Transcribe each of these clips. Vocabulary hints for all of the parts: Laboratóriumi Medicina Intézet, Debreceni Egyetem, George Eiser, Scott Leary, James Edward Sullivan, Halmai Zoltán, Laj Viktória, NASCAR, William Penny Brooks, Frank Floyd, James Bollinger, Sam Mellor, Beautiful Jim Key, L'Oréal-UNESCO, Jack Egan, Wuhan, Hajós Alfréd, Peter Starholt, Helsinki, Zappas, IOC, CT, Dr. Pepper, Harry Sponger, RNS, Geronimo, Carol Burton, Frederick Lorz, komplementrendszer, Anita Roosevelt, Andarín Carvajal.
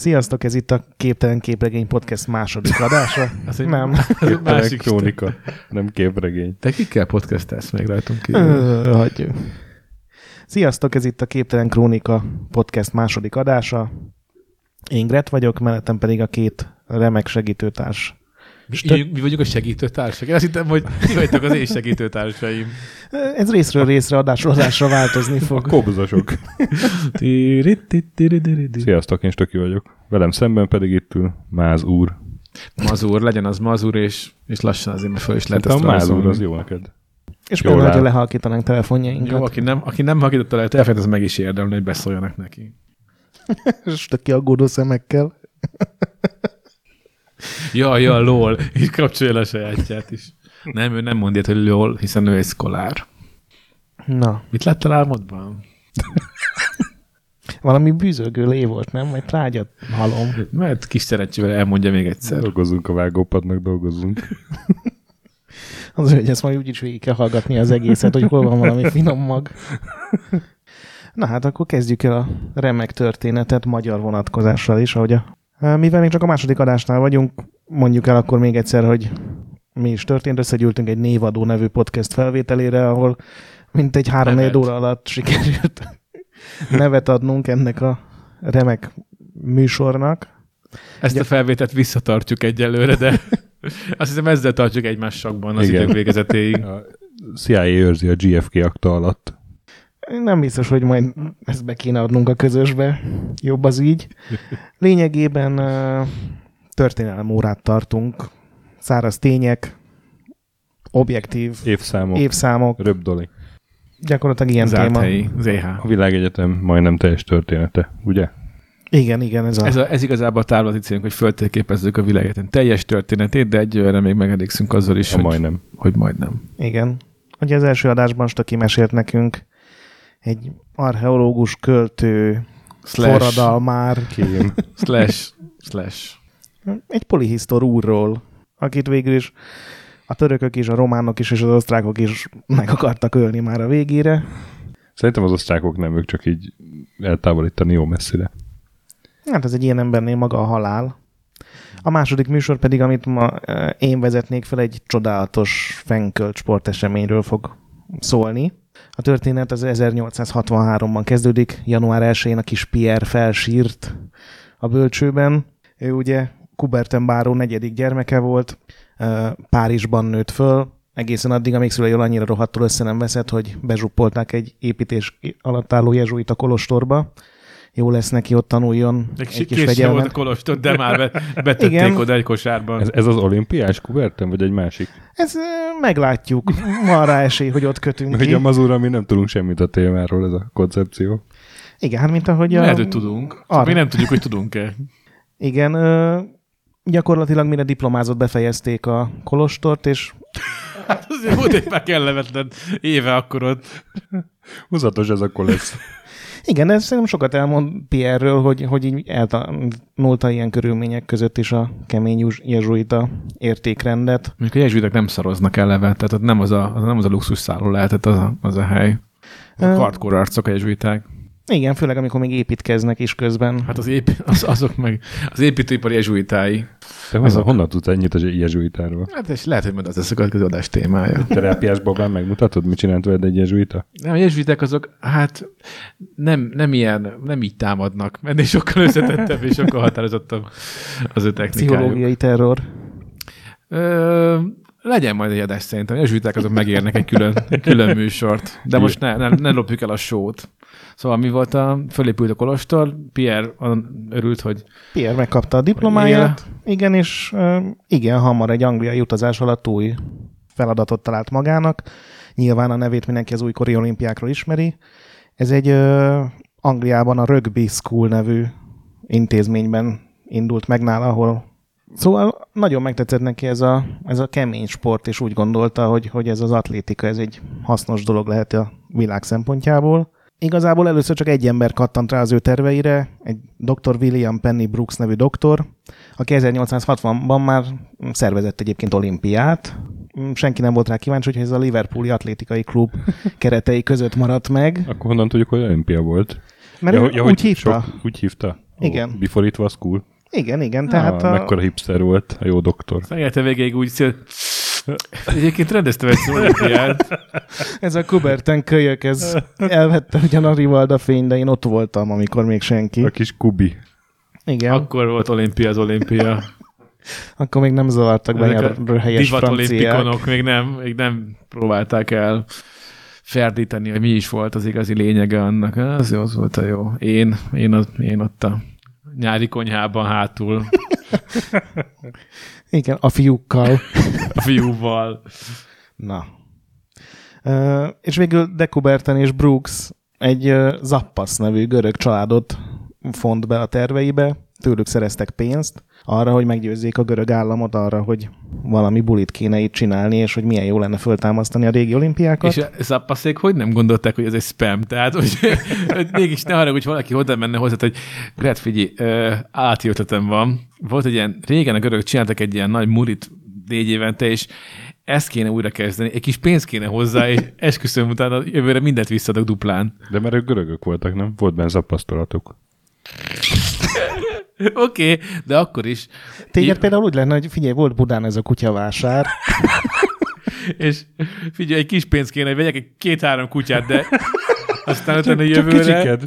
Sziasztok, ez itt a Képtelen Képregény Podcast második adása. Nem. Képtelen krónika, nem képregény. Te kikkel podcastelsz még rajtunk kívül? Hagyjuk. Sziasztok, ez itt a Képtelen Krónika Podcast második adása. Én Gret vagyok, mellettem pedig a két remek segítőtárs. Mi vagyunk a segítőtársak? Én azt hittem, hogy ti vagytok az én segítőtársaim. Ez részről részre, adásról adásra változni fog. A kobzasok. Sziasztok, én Stöki vagyok. Velem szemben pedig itt ül Máz úr. Máz úr, legyen az Máz úr, és lassan azért, mert fel is lehet ezt Máz úr, az jó neked. És például, hogyha lehalkítanánk telefonjainkat. Jó, aki nem halkította le a telefont, az meg is érdemli, hogy beszóljanak neki. Stöki aggódó szemekkel. Ja, lol, és kapcsolja le a sajátját is. Nem, ő nem mondja, hogy lol, hiszen ő egy szkolár. Na. Mit láttál álmodban? Valami bűzölgő lé volt, nem? Majd trágyat halom. Mert kis szerencsével elmondja még egyszer. Dolgozzunk a vágópadnak, dolgozzunk. Az, hogy ezt majd úgyis végig kell hallgatni az egészet, hogy hol van valami finom mag. Na hát akkor kezdjük el a remek történetet magyar vonatkozással is, ahogy a... Mivel még csak a második adásnál vagyunk, mondjuk el akkor még egyszer, hogy mi is történt. Összegyűltünk egy Névadó nevű podcast felvételére, ahol mintegy 3-4 óra alatt sikerült nevet adnunk ennek a remek műsornak. Ezt a felvételt visszatartjuk egyelőre, de azt hiszem ezzel tartjuk egymás sakban az idők végezetéig. A CIA őrzi a GFK akta alatt. Nem biztos, hogy majd ezt be kéne adnunk a közösbe. Jobb az így. Lényegében történelem órát tartunk. Száraz tények, objektív évszámok. Röpdoli. Gyakorlatilag ilyen zárt téma. Helyi, ZH. A világegyetem majdnem teljes története, ugye? Igen. Ez igazából a távlati célunk, hogy föltérképezzük a világegyetem teljes történetét, de egyőre még megelékszünk azzal is, hogy majdnem. Igen. Ugye az első adásban Stöki mesélt nekünk egy archeológus költő forradalmár egy polihisztor úrról, akit végül is a törökök is, a románok is és az osztrákok is meg akartak ölni már a végére. Szerintem az osztrákok nem, ők csak így eltávolítani jó messzire. Hát ez egy ilyen embernél maga a halál. A második műsor pedig, amit ma én vezetnék fel, egy csodálatos fenkölt sporteseményről fog szólni. A történet az 1863-ban kezdődik, január 1-én a kis Pierre felsírt a bölcsőben. Ő ugye Coubertin báró negyedik gyermeke volt, Párizsban nőtt föl, egészen addig, amíg szüleiről annyira rohadtul össze nem veszett, hogy bezsuppolták egy építés alatt álló jezsuita kolostorba. Jó lesz neki, ott tanuljon egy kis fegyelmet. Volt a kolostor, de már betették oda egy kosárban. Ez az olimpiás Coubertin, vagy egy másik? Ez meglátjuk. Van rá esély, hogy ott kötünk ki. Ugye mazúra mi nem tudunk semmit a témáról, ez a koncepció. Igen, hát mint ahogy a... Lehet, hogy tudunk. Mi nem tudjuk, hogy tudunk-e. Igen, gyakorlatilag mire diplomázott, befejezték a kolostort, és... Hát azért volt egy pár kellemetlen éve akkor ott. Húzatos ez a kolesz. Igen, ez szerintem sokat elmond Pierre-ről, hogy így eltanulta ilyen körülmények között is a kemény jezsuita értékrendet. Mondjuk a jezsuiták nem szaroznak eleve, tehát ott nem az a luxus szálló lehetett az a hely. Hardcore arcok a jezsuiták. Igen, főleg amikor még építkeznek is közben. Hát azok meg az építőipari jezsuitái. Honnan tudsz ennyit a jezsuitáról? Hát és lehet, hogy majd az lesz a következő adás témája. Terápiás babán megmutatod, mit csinált veled egy jezsuita? Nem, a jezsuiták azok, hát nem így támadnak. Ennél sokkal összetettebb és sokkal határozottabb az ő technikájuk. Pszichológiai terror. Legyen majd egy adás szerintem. A jezsuiták azok megérnek egy külön műsort. De most ne lopjuk el a sót. Szóval mi volt fölépült a kolostor, Pierre örült, hogy... Pierre megkapta a diplomáját, igen, és igen, hamar egy angliai utazás alatt új feladatot talált magának. Nyilván a nevét mindenki az újkori olimpiákról ismeri. Ez egy Angliában a Rugby School nevű intézményben indult meg nála, ahol... Szóval nagyon megtetszett neki ez a kemény sport, és úgy gondolta, hogy ez az atlétika, ez egy hasznos dolog lehet a világ szempontjából. Igazából először csak egy ember kattant rá az ő terveire, egy dr. William Penny Brooks nevű doktor, aki 1860-ban már szervezett egyébként olimpiát. Senki nem volt rá kíváncsi, hogy ez a Liverpooli atlétikai klub keretei között maradt meg. Akkor honnan tudjuk, hogy olimpia volt? Mert úgy hívta. Igen. Before it was cool. Igen, igen. Tehát mekkora hipster volt a jó doktor. Elérte végéig úgy szél... Egyébként rendeztem egy szólipiát. Ez a Coubertin kölyök, ez elvette ugyan a Rivalda fény, de én ott voltam, amikor még senki. A kis Kubi. Igen. Akkor volt olimpia az olimpia. Akkor még nem zavartak be a helyes franciák. Még nem próbálták el ferdíteni, hogy mi is volt az igazi lényege annak. Az volt a jó. Én ott a nyári konyhában hátul. Igen, a fiúkkal. A fiúval. Na. És végül de Coubertin és Brooks egy Zappas nevű görög családot font be a terveibe. Tőlük szereztek pénzt arra, hogy meggyőzzék a görög államot arra, hogy valami bulit kéne itt csinálni, és hogy milyen jó lenne föltámasztani a régi olimpiákat. És a Zappaszék hogy nem gondolták, hogy ez egy spam? Tehát, hogy mégis ne haragudj, hogy valaki oda menne hozzá, hogy hát figyelj, állati ötletem van. Volt egy ilyen, régen a görögök csináltak egy ilyen nagy murit 4 évente, és ezt kéne újra kezdeni, egy kis pénz kéne hozzá, és esküszöm utána jövőre mindent visszadok duplán. De mert ők görögök voltak, nem? Volt benne zappasztalatuk. Oké, okay, de akkor is. Téged például úgy lenne, hogy figyelj, volt Budán ez a kutyavásár. És figyelj, egy kis pénz kéne, hogy vegyek egy 2-3 kutyát, de aztán utána jövőre...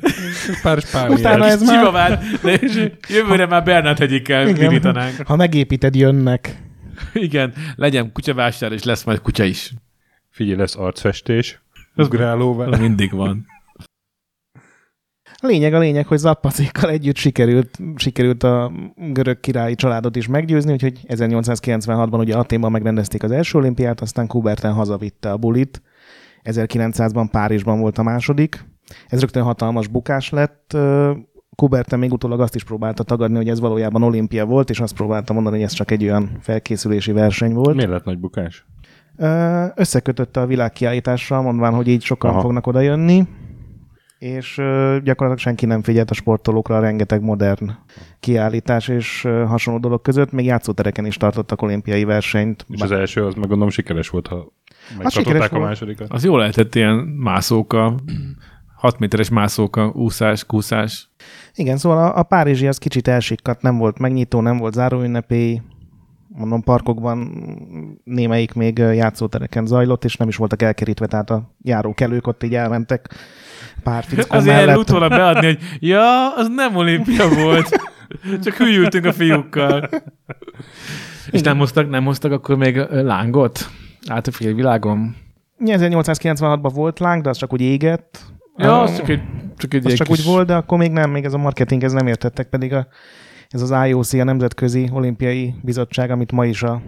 Pár spániát. Csivavát, de jövőre már Bernát hegyikkel virítanánk. Ha megépíted, jönnek. Igen, legyen kutyavásár, és lesz majd kutya is. Figyelj, lesz arcfestés. Ugrálóval. Mindig van. A lényeg, hogy Zappaszékkal együtt sikerült a görög királyi családot is meggyőzni, úgyhogy 1896-ban ugye Athénban megrendezték az első olimpiát, aztán Coubertin hazavitte a bulit. 1900-ban Párizsban volt a második. Ez rögtön hatalmas bukás lett. Coubertin még utólag azt is próbálta tagadni, hogy ez valójában olimpia volt, és azt próbálta mondani, hogy ez csak egy olyan felkészülési verseny volt. Miért lett nagy bukás? Összekötötte a világkiállítással, mondván, hogy így sokan fognak odajönni. És gyakorlatilag senki nem figyelt a sportolókra, rengeteg modern kiállítás és hasonló dolog között. Még játszótereken is tartottak olimpiai versenyt. És az első, az meg gondolom sikeres volt, ha megtartották a másodikat. Az jól lehetett ilyen mászóka, 6 méteres mászóka, úszás, kúszás. Igen, szóval a párizsi az kicsit elsikkadt, nem volt megnyitó, nem volt záróünnepély. Mondom, parkokban némelyik még játszótereken zajlott, és nem is voltak elkerítve, tehát a járókelők ott így elmentek pár fickó mellett. Azért előtt volna beadni, hogy ja, az nem olimpia volt, csak hülyültünk a fiúkkal. És nem hoztak akkor még lángot át a félvilágon? 1896-ban volt láng, de az csak úgy égett. Ja, az csak úgy volt, de akkor még ez a marketinghez nem értettek, pedig ez az IOC, a Nemzetközi Olimpiai Bizottság, amit ma is a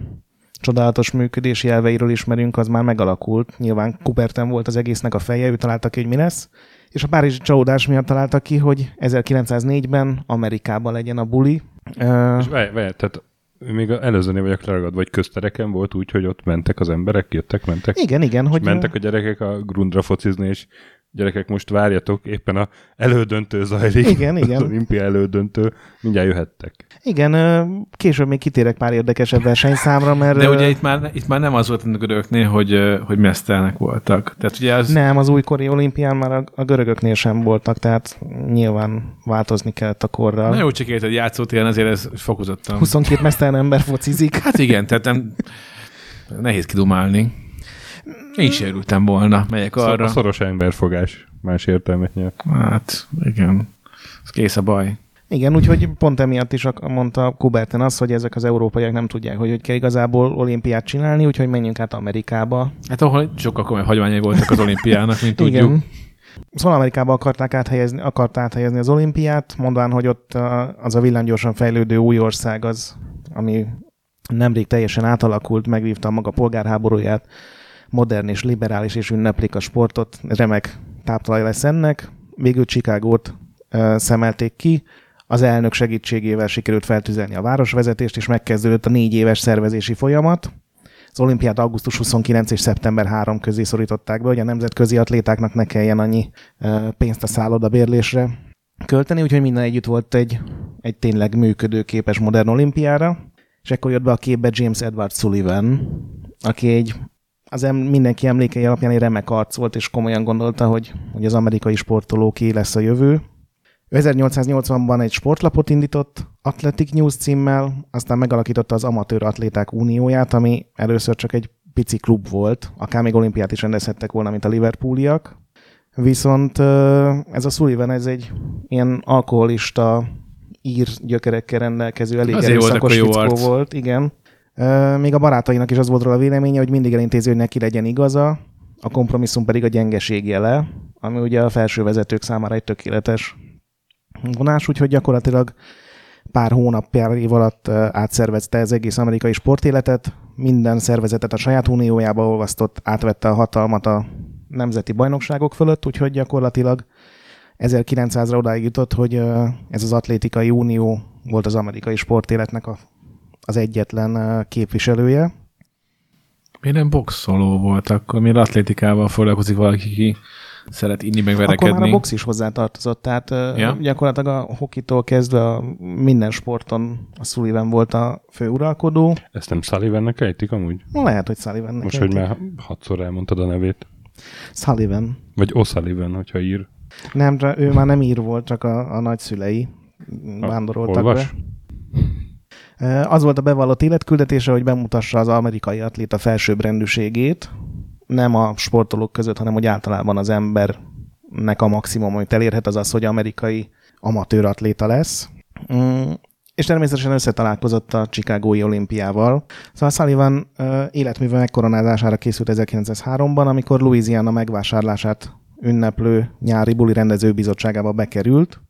csodálatos működési elveiről ismerünk, az már megalakult. Nyilván Coubertin volt az egésznek a feje, ő találta ki, hogy mi lesz. És a párizsi csalódás miatt találta ki, hogy 1904-ben Amerikában legyen a buli. És tehát még előzőnél vagyok leragadva, vagy köztereken volt úgy, hogy ott mentek az emberek, jöttek-mentek. Igen. Hogy mentek a gyerekek a grundra focizni, és gyerekek, most várjatok, éppen az elődöntő zajlik. Igen. Az olimpia elődöntő, mindjárt jöhettek. Igen, később még kitérek pár érdekesebb versenyszámra, mert... De ugye itt már nem az volt a görögöknél, hogy mesztelnek voltak. Tehát ugye az... Nem, az újkori olimpián már a görögöknél sem voltak, tehát nyilván változni kellett a korral. Na jó, csak érted, játszótéren azért ez fokozottan. 22 mesztelen ember focizik. Hát igen, tehát nem... nehéz kidumálni. Én is érültem volna, melyek arra. A szoros emberfogás más értelmet nyert. Hát, igen. Ez kész a baj. Igen, úgyhogy pont emiatt is mondta Coubertin azt, hogy ezek az európaiak nem tudják, hogy kell igazából olimpiát csinálni, úgyhogy menjünk át Amerikába. Hát ahol sokkal komoly hagyományai voltak az olimpiának, mint tudjuk. Igen. Szóval Amerikába akart áthelyezni az olimpiát, mondván, hogy ott az a villámgyorsan fejlődő új ország az, ami nemrég teljesen átalakult, megvívta maga polgárháborúját, modern és liberális, és ünneplik a sportot, remek táptalaj lesz ennek. Végül Chicagót szemelték ki, az elnök segítségével sikerült feltüzelni a városvezetést, és megkezdődött a 4 éves szervezési folyamat. Az olimpiát augusztus 29 és szeptember 3 közé szorították be, hogy a nemzetközi atlétáknak ne kelljen annyi pénzt a szállodabérlésre költeni, úgyhogy minden együtt volt egy tényleg működőképes modern olimpiára, és ekkor jött be a képbe James Edward Sullivan, aki mindenki emlékei alapján egy remek arc volt, és komolyan gondolta, hogy az amerikai sportolóké lesz a jövő. 1880-ban egy sportlapot indított Athletic News címmel, aztán megalakította az Amatőr Atléták Unióját, ami először csak egy pici klub volt, akár még olimpiát is rendezhettek volna, mint a liverpooliak. Viszont ez a Sullivan, ez egy ilyen alkoholista, ír gyökerekkel rendelkező, elég erőszakos fickó volt. Igen. Még a barátainak is az volt róla a véleménye, hogy mindig elintézi, hogy neki legyen igaza, a kompromisszum pedig a gyengeség jele, ami ugye a felső vezetők számára egy tökéletes vonás, úgyhogy gyakorlatilag pár hónapjár év alatt átszervezte az egész amerikai sportéletet, minden szervezetet a saját uniójába olvasztott, átvette a hatalmat a nemzeti bajnokságok fölött, úgyhogy gyakorlatilag 1900-ra odáig jutott, hogy ez az atlétikai unió volt az amerikai sportéletnek az egyetlen képviselője. Miért nem boxoló volt akkor? Miért atlétikával foglalkozik valaki, ki szeret inni, meg verekedni? Akkor már a box is hozzátartozott, tehát gyakorlatilag a hokitól kezdve minden sporton a Sullivan volt a főuralkodó. Ezt nem Sullivannek ejtik amúgy? Lehet, hogy Sullivannek most, ejtik. Hogy már 6-szor elmondtad a nevét. Sullivan. Vagy O'Sullivan, hogyha ír. Nem, ő már nem ír volt, csak a nagyszülei vándoroltak be. Az volt a bevallott életküldetése, hogy bemutassa az amerikai atléta felsőbbrendűségét, nem a sportolók között, hanem hogy általában az embernek a maximum, amit elérhet, az az, hogy amerikai amatőr atléta lesz. És természetesen összetalálkozott a Chicagói olimpiával. Szóval Sullivan életműve megkoronázására készült 1903-ban, amikor Louisiana megvásárlását ünneplő nyári buli rendezőbizottságába bekerült.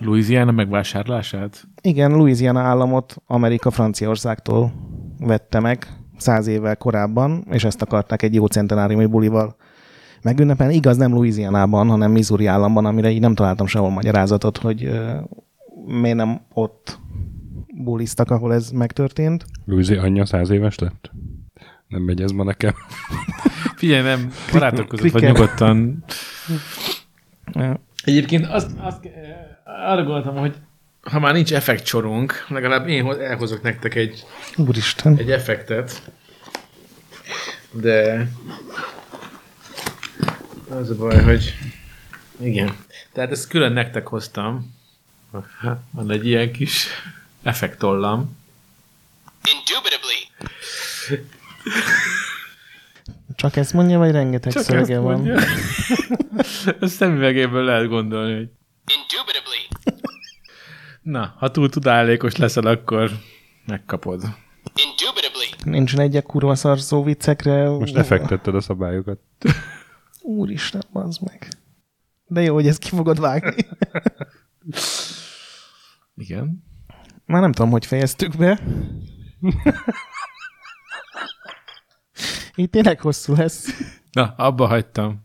Louisiana megvásárlását? Igen, Louisiana államot Amerika Franciaországtól vette meg 100 évvel korábban, és ezt akarták egy jó centenáriumi bulival megünnepelni. Igaz, nem Louisianában, hanem Missouri államban, amire így nem találtam sehol magyarázatot, hogy miért nem ott bulisztak, ahol ez megtörtént. Louisiana anyja 100 éves lett? Nem megy ez ma nekem. Figyelj, nem, barátok között vagy nyugodtan. Egyébként arra gondoltam, hogy ha már nincs effektsorunk, legalább én elhozok nektek egy effektet. De az a baj, hogy igen. Tehát ezt külön nektek hoztam. Van egy ilyen kis effektollam. Indubitably. Csak ezt mondja, vagy rengeteg csak szöge van? A szemüvegéből lehet gondolni, hogy... Indubitably. Na, ha túl tudálékos leszel, akkor megkapod. Indubitably. Nincsen egy kurva szarszó viccekre... Most effektetted a szabályokat. Úristen, bazd meg. De jó, hogy ezt ki fogod vágni. Igen. Már nem tudom, hogy fejeztük be. Így tényleg hosszú lesz. Na, abba hagytam.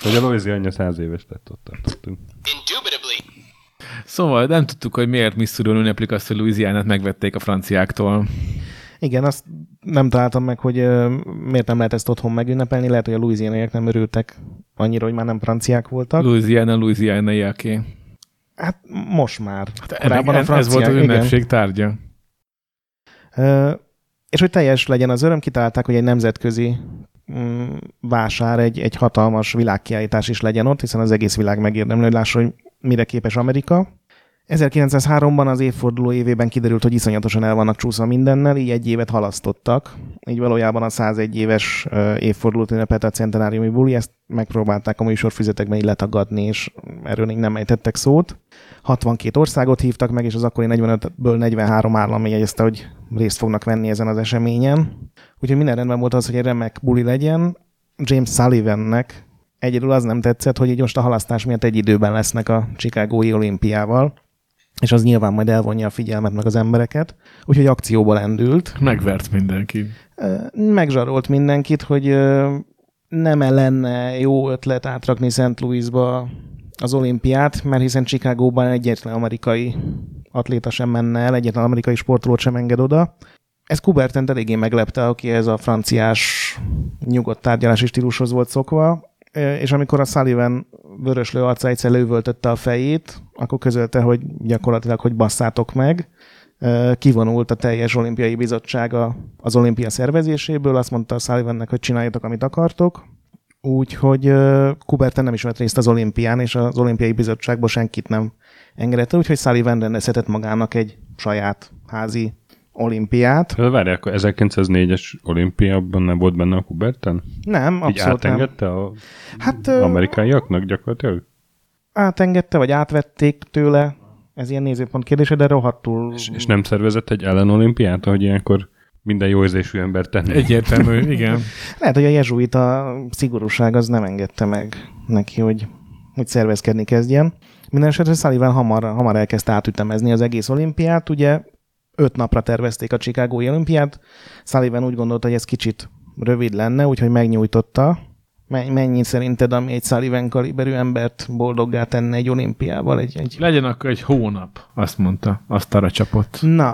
Hogy a Lovizi anyja 100 éves lett, ott tartottunk. Indubitably. Szóval nem tudtuk, hogy miért Missouri-on ünneplik azt, hogy Louisianát megvették a franciáktól. Igen, azt nem találtam meg, hogy miért nem lehet ezt otthon megünnepelni. Lehet, hogy a louisianaiak nem örültek annyira, hogy már nem franciák voltak. Louisiana-louisianaiaké. Hát most már. Hát korábban a franciák, ez volt az ünnepség tárgya. És hogy teljes legyen az öröm, kitalálták, hogy egy nemzetközi vásár, egy hatalmas világkiállítás is legyen ott, hiszen az egész világ megérdemlő, hogy lássa, hogy mire képes Amerika. 1903-ban az évforduló évében kiderült, hogy iszonyatosan el vannak csúszva mindennel, így egy évet halasztottak. Így valójában a 101 éves évfordulót ünnepelt a centenáriumi buli, ezt megpróbálták a műsorfüzetekben így letagadni, és erről még nem ejtettek szót. 62 országot hívtak meg, és az akkori 45-ből 43 állam jegyezte, hogy részt fognak venni ezen az eseményen. Úgyhogy minden rendben volt az, hogy egy remek buli legyen. James Sullivannek egyedül az nem tetszett, hogy így most a halasztás miatt egy időben lesznek a Chicagói olimpiával, és az nyilván majd elvonja a figyelmet meg az embereket, úgyhogy akcióba lendült. Megvert mindenkit. Megzsarolt mindenkit, hogy nem lenne jó ötlet átrakni St. Louisba az olimpiát, mert hiszen Chicagóban egyetlen amerikai atléta sem menne el, egyetlen amerikai sportolót sem enged oda. Ez Coubertin eléggé meglepte, aki ez a franciás nyugodt tárgyalási stílushoz volt szokva, és amikor a Sullivan vöröslő arca egyszer leüvöltötte a fejét, akkor közölte, hogy gyakorlatilag, hogy basszátok meg. Kivonult a teljes olimpiai bizottság az olimpia szervezéséből, azt mondta a Sullivannek, hogy csináljatok, amit akartok. Úgyhogy Coubertin nem is vett részt az olimpián, és az olimpiai bizottságban senkit nem engedett, úgyhogy Sullivan rendezhetett magának egy saját házi olimpiát. Várj, akkor 1904-es olimpiában nem volt benne a Coubertin? Nem, abszolút nem. Így átengedte a amerikaiaknak gyakorlatilag? Átengedte, vagy átvették tőle, ez ilyen nézőpont kérdése, de rohadtul... És nem szervezett egy ellenolimpiát, ahogy ilyenkor minden jó érzésű ember tenni. Egyértelmű, igen. Lehet, hogy a jezsuita szigorúság az nem engedte meg neki, hogy szervezkedni kezdjen. Mindenesetre Sullivan hamar elkezdte átütemezni az egész olimpiát. Ugye 5 napra tervezték a Chicagói olimpiát. Sullivan úgy gondolta, hogy ez kicsit rövid lenne, úgyhogy megnyújtotta. Mennyi szerinted, ami egy Sullivan kaliberű embert boldoggá tenne egy olimpiával? Legyen akkor egy hónap, azt mondta, azt arra csapott. Na,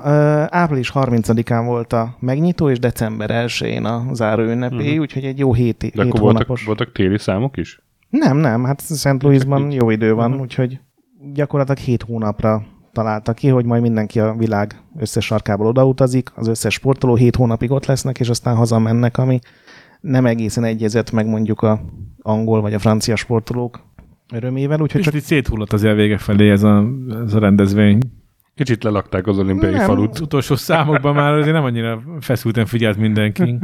április 30-án volt a megnyitó, és december 1-én a záró ünnepé, úgyhogy egy jó 7 hónapos. De akkor voltak téli számok is? Nem, hát St. Louisban jó idő van, úgyhogy gyakorlatilag 7 hónapra találta ki, hogy majd mindenki a világ összes sarkából odautazik, az összes sportoló 7 hónapig ott lesznek, és aztán hazamennek, ami nem egészen egyezett meg mondjuk a angol vagy a francia sportolók örömével, úgyhogy csak... És széthullott azért vége felé ez a rendezvény. Kicsit lelakták az olimpiai falut. Az utolsó számokban már azért nem annyira feszülten figyelt mindenki.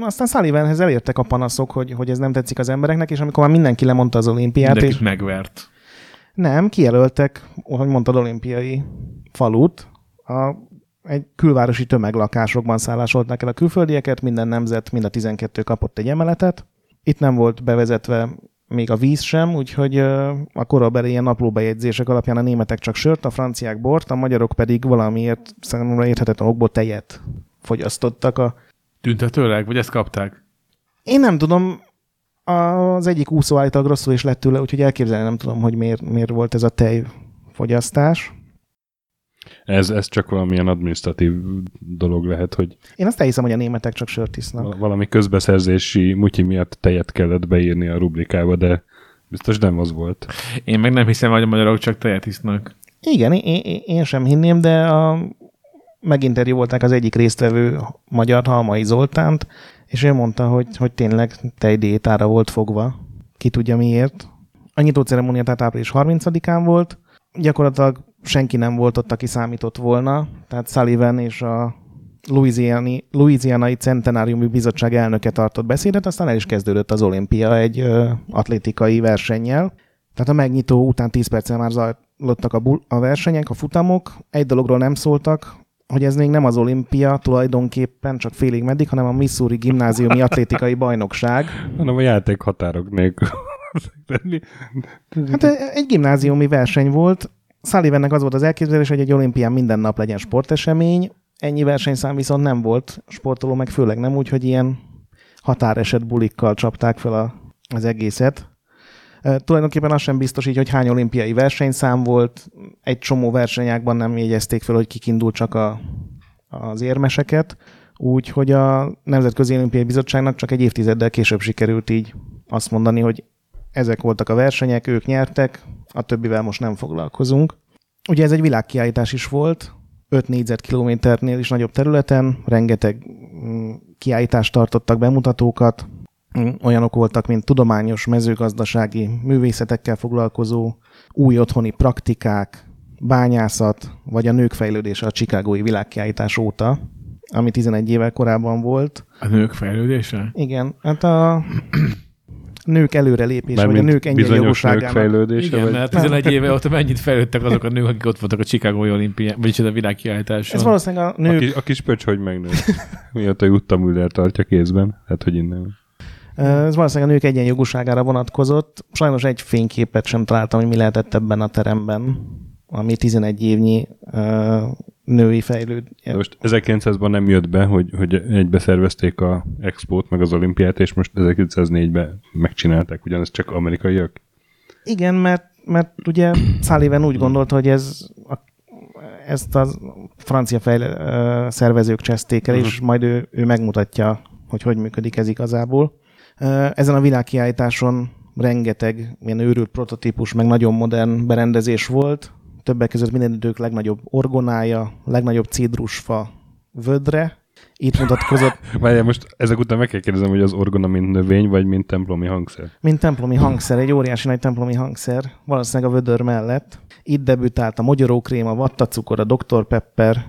Aztán Sullivanhez elértek a panaszok, hogy ez nem tetszik az embereknek, és amikor már mindenki lemondta az olimpiát... Mindenkit és... megvert. Nem, kijelöltek, ahogy mondtad, olimpiai falut. Egy külvárosi tömeglakásokban szállásolták el a külföldieket, minden nemzet, mind a 12 kapott egy emeletet. Itt nem volt bevezetve még a víz sem, úgyhogy a korabeli ilyen naplóbejegyzések alapján a németek csak sört, a franciák bort, a magyarok pedig valamiért számomra érthetetlen okból tejet fogyasztottak. Tüntetőleg? Vagy ezt kapták? Én nem tudom, az egyik úszó állítólag rosszul is lett tőle, úgyhogy elképzelni nem tudom, hogy miért volt ez a tejfogyasztás. Ez csak valamilyen adminisztratív dolog lehet, hogy... Én azt elhiszem, hogy a németek csak sört isznak. Valami közbeszerzési mutyi miatt tejet kellett beírni a rubrikába, de biztos nem az volt. Én meg nem hiszem, hogy a magyarok csak tejet isznak. Igen, én sem hinném, de meginterjúolták az egyik résztvevő magyar, Halmai Zoltánt, és ő mondta, hogy tényleg tejdiétára volt fogva. Ki tudja miért. A nyitó ceremónia tehát április 30-án volt. Gyakorlatilag senki nem volt ott, aki számított volna, tehát Sullivan és a Louisianai Centenáriumi Bizottság elnöke tartott beszédet, aztán el is kezdődött az olimpia egy atlétikai versennyel. Tehát a megnyitó után 10 perccel már zajlottak a versenyek, a futamok. Egy dologról nem szóltak, hogy ez még nem az olimpia tulajdonképpen, csak félig meddig, hanem a Missouri Gimnáziumi Atlétikai Bajnokság. Hanem a játék határok nélkül. Hát egy gimnáziumi verseny volt. Sullivannek az volt az elképzelés, hogy egy olimpián minden nap legyen sportesemény. Ennyi versenyszám viszont nem volt, sportoló meg főleg nem, úgyhogy ilyen határeset bulikkal csapták fel az egészet. Tulajdonképpen az sem biztos így, hogy hány olimpiai versenyszám volt. Egy csomó versenyákban nem jegyezték fel, hogy kik indul csak az érmeseket. Úgyhogy a Nemzetközi Olimpiai Bizottságnak csak egy évtizeddel később sikerült így azt mondani, hogy ezek voltak a versenyek, ők nyertek, a többivel most nem foglalkozunk. Ugye ez egy világkiállítás is volt, 5 négyzetkilométernél is nagyobb területen, rengeteg kiállítást tartottak, bemutatókat, olyanok voltak, mint tudományos, mezőgazdasági, művészetekkel foglalkozó, új otthoni praktikák, bányászat, vagy a nők fejlődése a chicagói világkiállítás óta, ami 11 évvel korábban volt. A nők fejlődése? Igen, hát a... nők előrelépése, vagy a nők egyenjogúságának. Fejlődése. Igen, mert 11 éve ott mennyit fejlődtek azok a nők, akik ott voltak a Chicagói olimpián, vagyis a világkiállításon. Ez valószínűleg a nők... A kispöcs, hogy megnőtt. Miatt a Jutta Müller tartja kézben. Hát, hogy innen. Ez valószínűleg a nők egyenjogúságára vonatkozott. Sajnos egy fényképet sem találtam, hogy mi lehetett ebben a teremben, ami 11 évnyi női fejlődés. Most 1900-ban nem jött be, hogy egybe szervezték a expót, meg az olimpiát, és most 1904-ben megcsinálták, ugyanez csak amerikaiak? Igen, mert ugye Sullivan úgy gondolta, hogy ezt a francia szervezők cseszték el, és majd ő megmutatja, hogy működik ez igazából. Ezen a világkiállításon rengeteg ilyen őrült prototípus, meg nagyon modern berendezés volt, többek között minden idők legnagyobb orgonája, legnagyobb cédrusfa vödre, itt mutatkozott. Várjál, most ezek után meg kell kérdezem, hogy az orgona mint növény, vagy mint templomi hangszer? Mint templomi hangszer, egy óriási nagy templomi hangszer, valószínűleg a vödör mellett. Itt debütált a magyarókrém, a vattacukor, a Dr. Pepper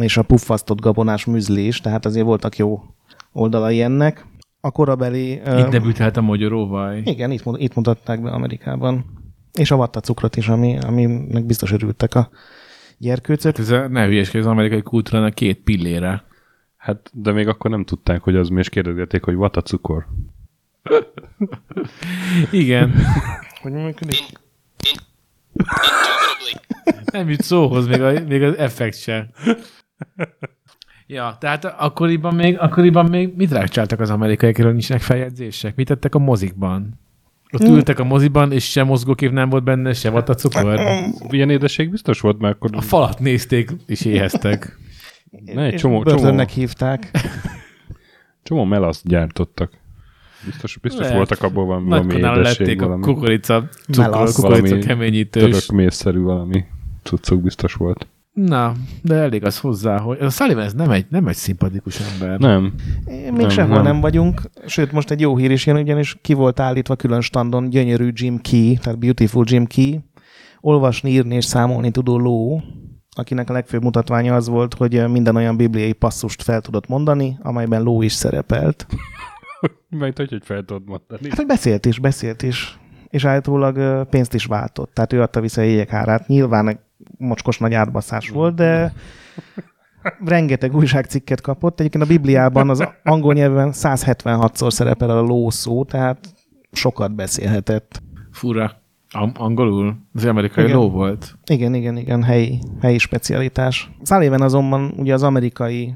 és a puffasztott gabonás műzli is, tehát azért voltak jó oldalai ennek. A korabeli... Itt debütált a magyaróvaj. Igen, itt mutatták be Amerikában. És a vattacukrot is, aminek biztos örültek a gyerkőcök. Hát ez ne hülyeskedj, az amerikai kultúrának két pillére. Hát, de még akkor nem tudták, hogy az mi, és kérdezgették, hogy vattacukor. Igen. Hogy működik? Nem jut szóhoz, még az effekt sem. Ja, tehát akkoriban még mit rákcsáltak az amerikaiakról, nincsenek feljegyzések? Mit tettek a mozikban? Ott ültek a moziban, és sem mozgókép nem volt benne, sem volt a cukor. Ilyen édesség biztos volt már akkor. A falat nézték, és éheztek. Ne, egy csomó, Börtönnek hívták. Csomó melaszt gyártottak. Biztos voltak abból valami édesség. Nagykonál lették a kukorica, cukor, keményítős. Törökmészszerű valami cuccok biztos volt. Na, de elég az hozzá, hogy a Sullivan ez nem egy szimpatikus ember. Nem. Még sehol nem vagyunk. Sőt, most egy jó hír is jön, ugyanis ki volt állítva külön standon gyönyörű Jim Key, tehát Beautiful Jim Key, olvasni, írni és számolni tudó ló, akinek a legfőbb mutatványa az volt, hogy minden olyan bibliai passzust fel tudott mondani, amelyben ló is szerepelt. Mert hogy fel tudod mondani? Hát, hogy beszélt is. És állítólag pénzt is váltott. Tehát ő adta vissza a jegyek árát. Nyilván egy mocskos nagy átbaszás volt, de rengeteg újságcikket kapott. Egyébként a Bibliában az angol nyelven 176-szor szerepel a ló szó, tehát sokat beszélhetett. Fura. Angolul? Az amerikai igen. Ló volt? Igen. Helyi specialitás. Sullivan azonban ugye az amerikai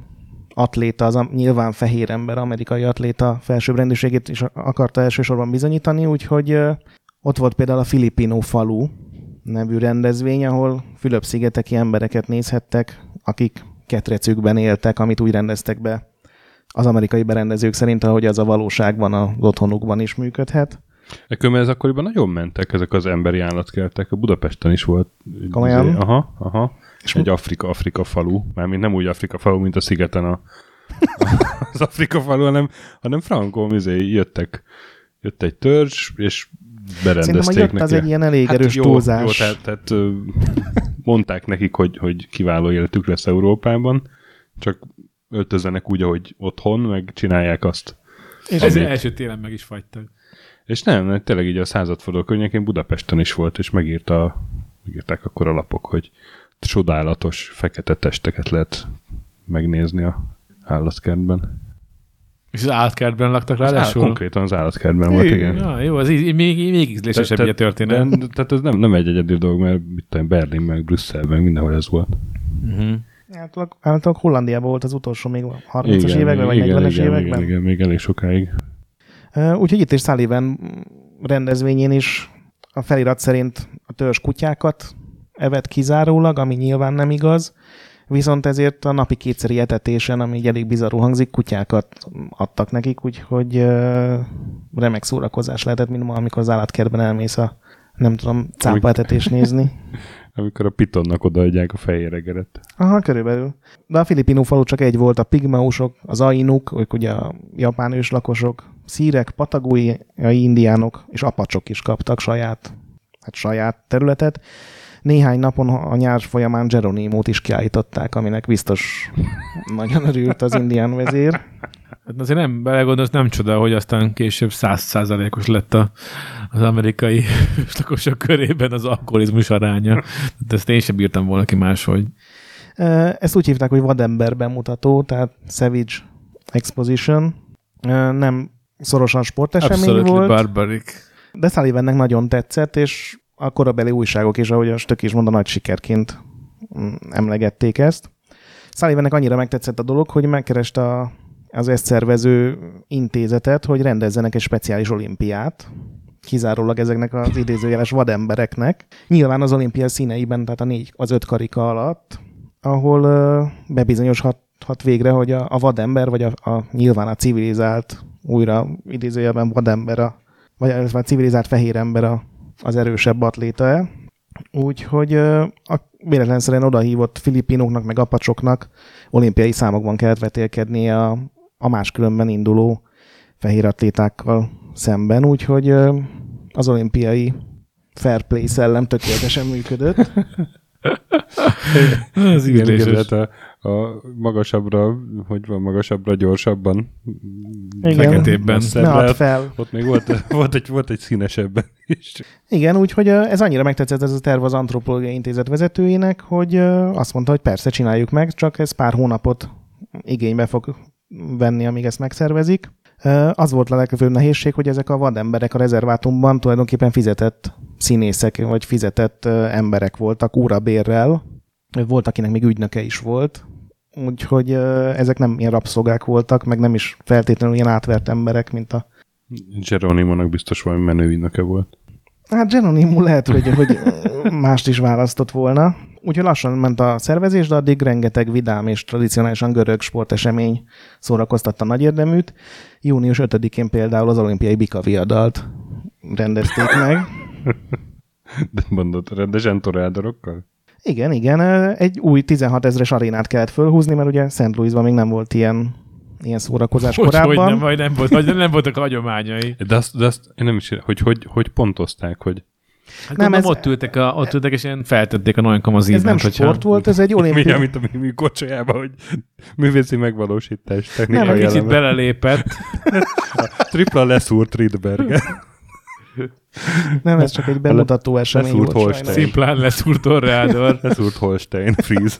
atléta, az nyilván fehér ember, amerikai atléta felsőbb rendőrségét is akarta elsősorban bizonyítani, úgyhogy ott volt például a Filipino falu nevű rendezvény, ahol Fülöp-szigeteki embereket nézhettek, akik ketrecükben éltek, amit úgy rendeztek be az amerikai berendezők szerint, ahogy az a valóságban, az otthonukban is működhet. Ekkor ez akkoriban nagyon mentek ezek az emberi állatkertek. A Budapesten is volt. Komolyan? Aha. És egy Afrika falu. Mármint nem úgy Afrika falu, mint a szigeten az Afrika falu, hanem frankó jött egy törzs, és berendezték neki. Szerintem az egy ilyen elég erős túlzás. Jó, tehát mondták nekik, hogy kiváló életük lesz Európában, csak öltözzenek úgy, ahogy otthon, meg csinálják azt. És az első télen meg is fagytak. És nem, tényleg így a századforduló környékén Budapesten is volt, és megírták akkor a lapok, hogy csodálatos fekete testeket lehet megnézni a állatkertben. És az állatkertben laktak ráadásul? Konkrétan az állatkertben volt, igen. Ja, jó, az még ízlésesebb így a történet. Tehát ez nem egy egyedi dolog, mert Berlin, meg Brüsszel, meg mindenhol ez volt. Általában Hollandiában volt az utolsó, még 30-as években, vagy 40-es években. Igen, még elég sokáig. Úgyhogy itt is Sullivan rendezvényén is a felirat szerint a törzs kutyákat evett kizárólag, ami nyilván nem igaz, viszont ezért a napi kétszeri etetésen, ami így elég bizarrul hangzik, kutyákat adtak nekik, úgyhogy remek szórakozás lehetett, mint ma, amikor az állatkertben elmész a, nem tudom, cápaetetés nézni. Amikor a pitonnak odaadják a fehér egeret. Aha, körülbelül. De a filipino falu csak egy volt, a pigmeusok, az ainuk, ők ugye a japán őslakosok, szírek, patagóiai indiánok és apacsok is kaptak saját területet. Néhány napon a nyár folyamán Geronimót is kiállították, aminek biztos nagyon örült az indián vezér. Hát azért nem belegondolsz, nem csoda, hogy aztán később 100%-os lett az amerikai lakosok körében az alkoholizmus aránya. De ezt én sem bírtam volna ki máshogy. Ezt úgy hívták, hogy vadember bemutató, tehát Savage Exposition. Nem szorosan sportesemény Absolutely volt. Absolutely barbaric. De Sullivannek nagyon tetszett, és a korabeli újságok is, ahogy a Stök is mond, a nagy sikerként emlegették ezt. Sullivannek annyira megtetszett a dolog, hogy megkereste az ezt szervező intézetet, hogy rendezzenek egy speciális olimpiát, kizárólag ezeknek az idézőjeles vadembereknek. Nyilván az olimpia színeiben, tehát az öt karika alatt, ahol bebizonyoshat végre, hogy a vadember, vagy a nyilván a civilizált, újra idézőjelben vadember, vagy a civilizált fehér ember az erősebb atléta-e. Úgyhogy a véletlenszerűen odahívott filipinoknak, meg apacsoknak olimpiai számokban kellett vetélkedni a máskülönben induló fehér atlétákkal szemben, úgyhogy az olimpiai fair play szellem tökéletesen működött. Ez ügyes. A magasabbra, hogy van, magasabbra, gyorsabban, feketébben szemben. Ott még volt egy színesebben is. Igen, úgyhogy ez annyira megtetszett ez a terv az Antropológiai Intézet vezetőjének, hogy azt mondta, hogy persze csináljuk meg, csak ez pár hónapot igénybe fog venni, amíg ezt megszervezik. Az volt a legfőbb nehézség, hogy ezek a vademberek a rezervátumban tulajdonképpen fizetett színészek, vagy fizetett emberek voltak órabérrel. Volt, akinek még ügynöke is volt, úgyhogy ezek nem ilyen rabszolgák voltak, meg nem is feltétlenül ilyen átvert emberek, mint a... Geronimo-nak biztos valami menő ügynöke volt. Hát Geronimo lehet, hogy mást is választott volna. Úgyhogy lassan ment a szervezés, de addig rengeteg vidám és tradicionálisan görög sportesemény szórakoztatta nagy érdeműt. Június 5-én például az olimpiai bikaviadalt rendezték meg. De mondod, rendesen torádorokkal? Igen, igen. Egy új 16 000-es arénát kellett fölhúzni, mert ugye Szent Louisban még nem volt ilyen szórakozás korábban. Nem voltak hagyományai. De azt én nem is érem, hogy pontozták, hogy... Hát nem, ott ültek, és ilyen feltették a nolykom az ízben. Ez nem sport volt, ez egy olimpiai... Mint a mi kocsájában, hogy művészi megvalósítás technikai eleme. Nem, egy kicsit belelépett. Tripla leszúrt Rydberget. Nem, ez csak egy bemutató esemény volt. Leszúrt Holstein. Szimplán leszúrt Torreador. Leszúrt Holstein, freeze.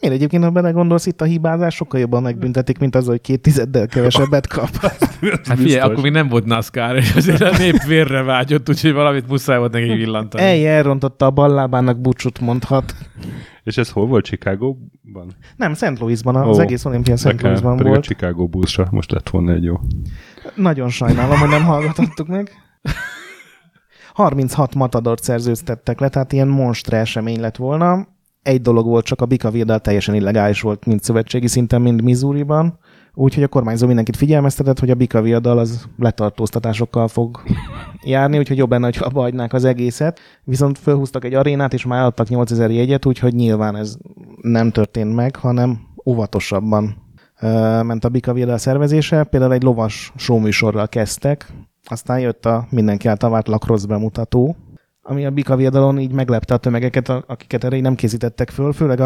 Én egyébként, ha belegondolsz, itt a hibázás sokkal jobban megbüntetik, mint az, hogy 2 tizeddel kevesebbet kap. Hát figyelj, akkor még nem volt NASCAR, és azért a nép vérre vágyott, úgyhogy valamit muszáj volt neki villantani. Elrontotta a ballábának, búcsút mondhat. És ez hol volt? Chicagóban? Nem, Szent Louisban, az egész olimpián Szent Louisban volt. A Chicago Bulls-ra most lett volna egy jó. Nagyon sajnálom, hogy nem hallgatottuk meg. 36 matadort szerződtettek le, tehát ilyen monstre esemény lett volna. Egy dolog volt, csak a bikaviadal teljesen illegális volt, mind szövetségi szinten, mind Missouriban. Úgyhogy a kormányzó mindenkit figyelmeztetett, hogy a bikaviadal az letartóztatásokkal fog járni, úgyhogy jobb lenne, hogyha abba hagynák az egészet. Viszont fölhúztak egy arénát, és már adtak 8000 jegyet, úgyhogy nyilván ez nem történt meg, hanem óvatosabban ment a bikaviadal szervezése. Például egy lovas showműsorral kezdtek, aztán jött a mindenki által várt lacrosse bemutató, ami a bikaviadalon így meglepte a tömegeket, akiket erre nem készítettek föl, főleg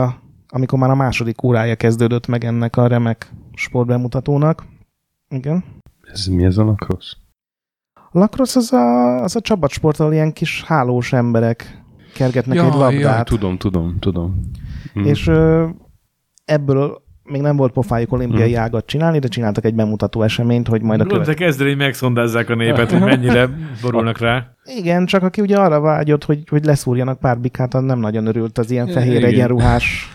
amikor már a második órája kezdődött meg ennek a remek sportbemutatónak. Igen. Ez mi ez a lacrosse? A lacrosse az a csapatsport, ahol ilyen kis hálós emberek kergetnek egy labdát. Tudom. És ebből még nem volt pofájuk olimpiai ágat csinálni, de csináltak egy bemutató eseményt, hogy majd a következő... De kezdve így megszondázzák a népet, hogy mennyire borulnak rá. Igen, csak aki ugye arra vágyott, hogy leszúrjanak pár bikát, az nem nagyon örült az ilyen fehér egyenruhás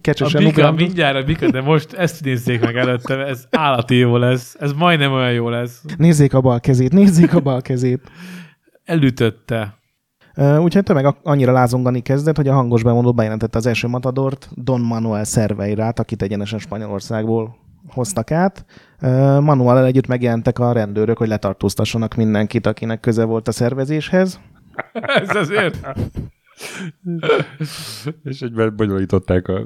kecsesen. Mindjárt a bika, de most ezt nézzék meg előttem, ez állati jó lesz, ez majdnem olyan jó lesz. Nézzék a bal kezét. Elütötte. Úgyhogy tömeg annyira lázongani kezdett, hogy a hangos bemondó bejelentette az első matadort, Don Manuel Cerveirát, akit egyenesen Spanyolországból hoztak át. Manuel együtt megjelentek a rendőrök, hogy letartóztassanak mindenkit, akinek köze volt a szervezéshez. Ez azért? És egyben bonyolították a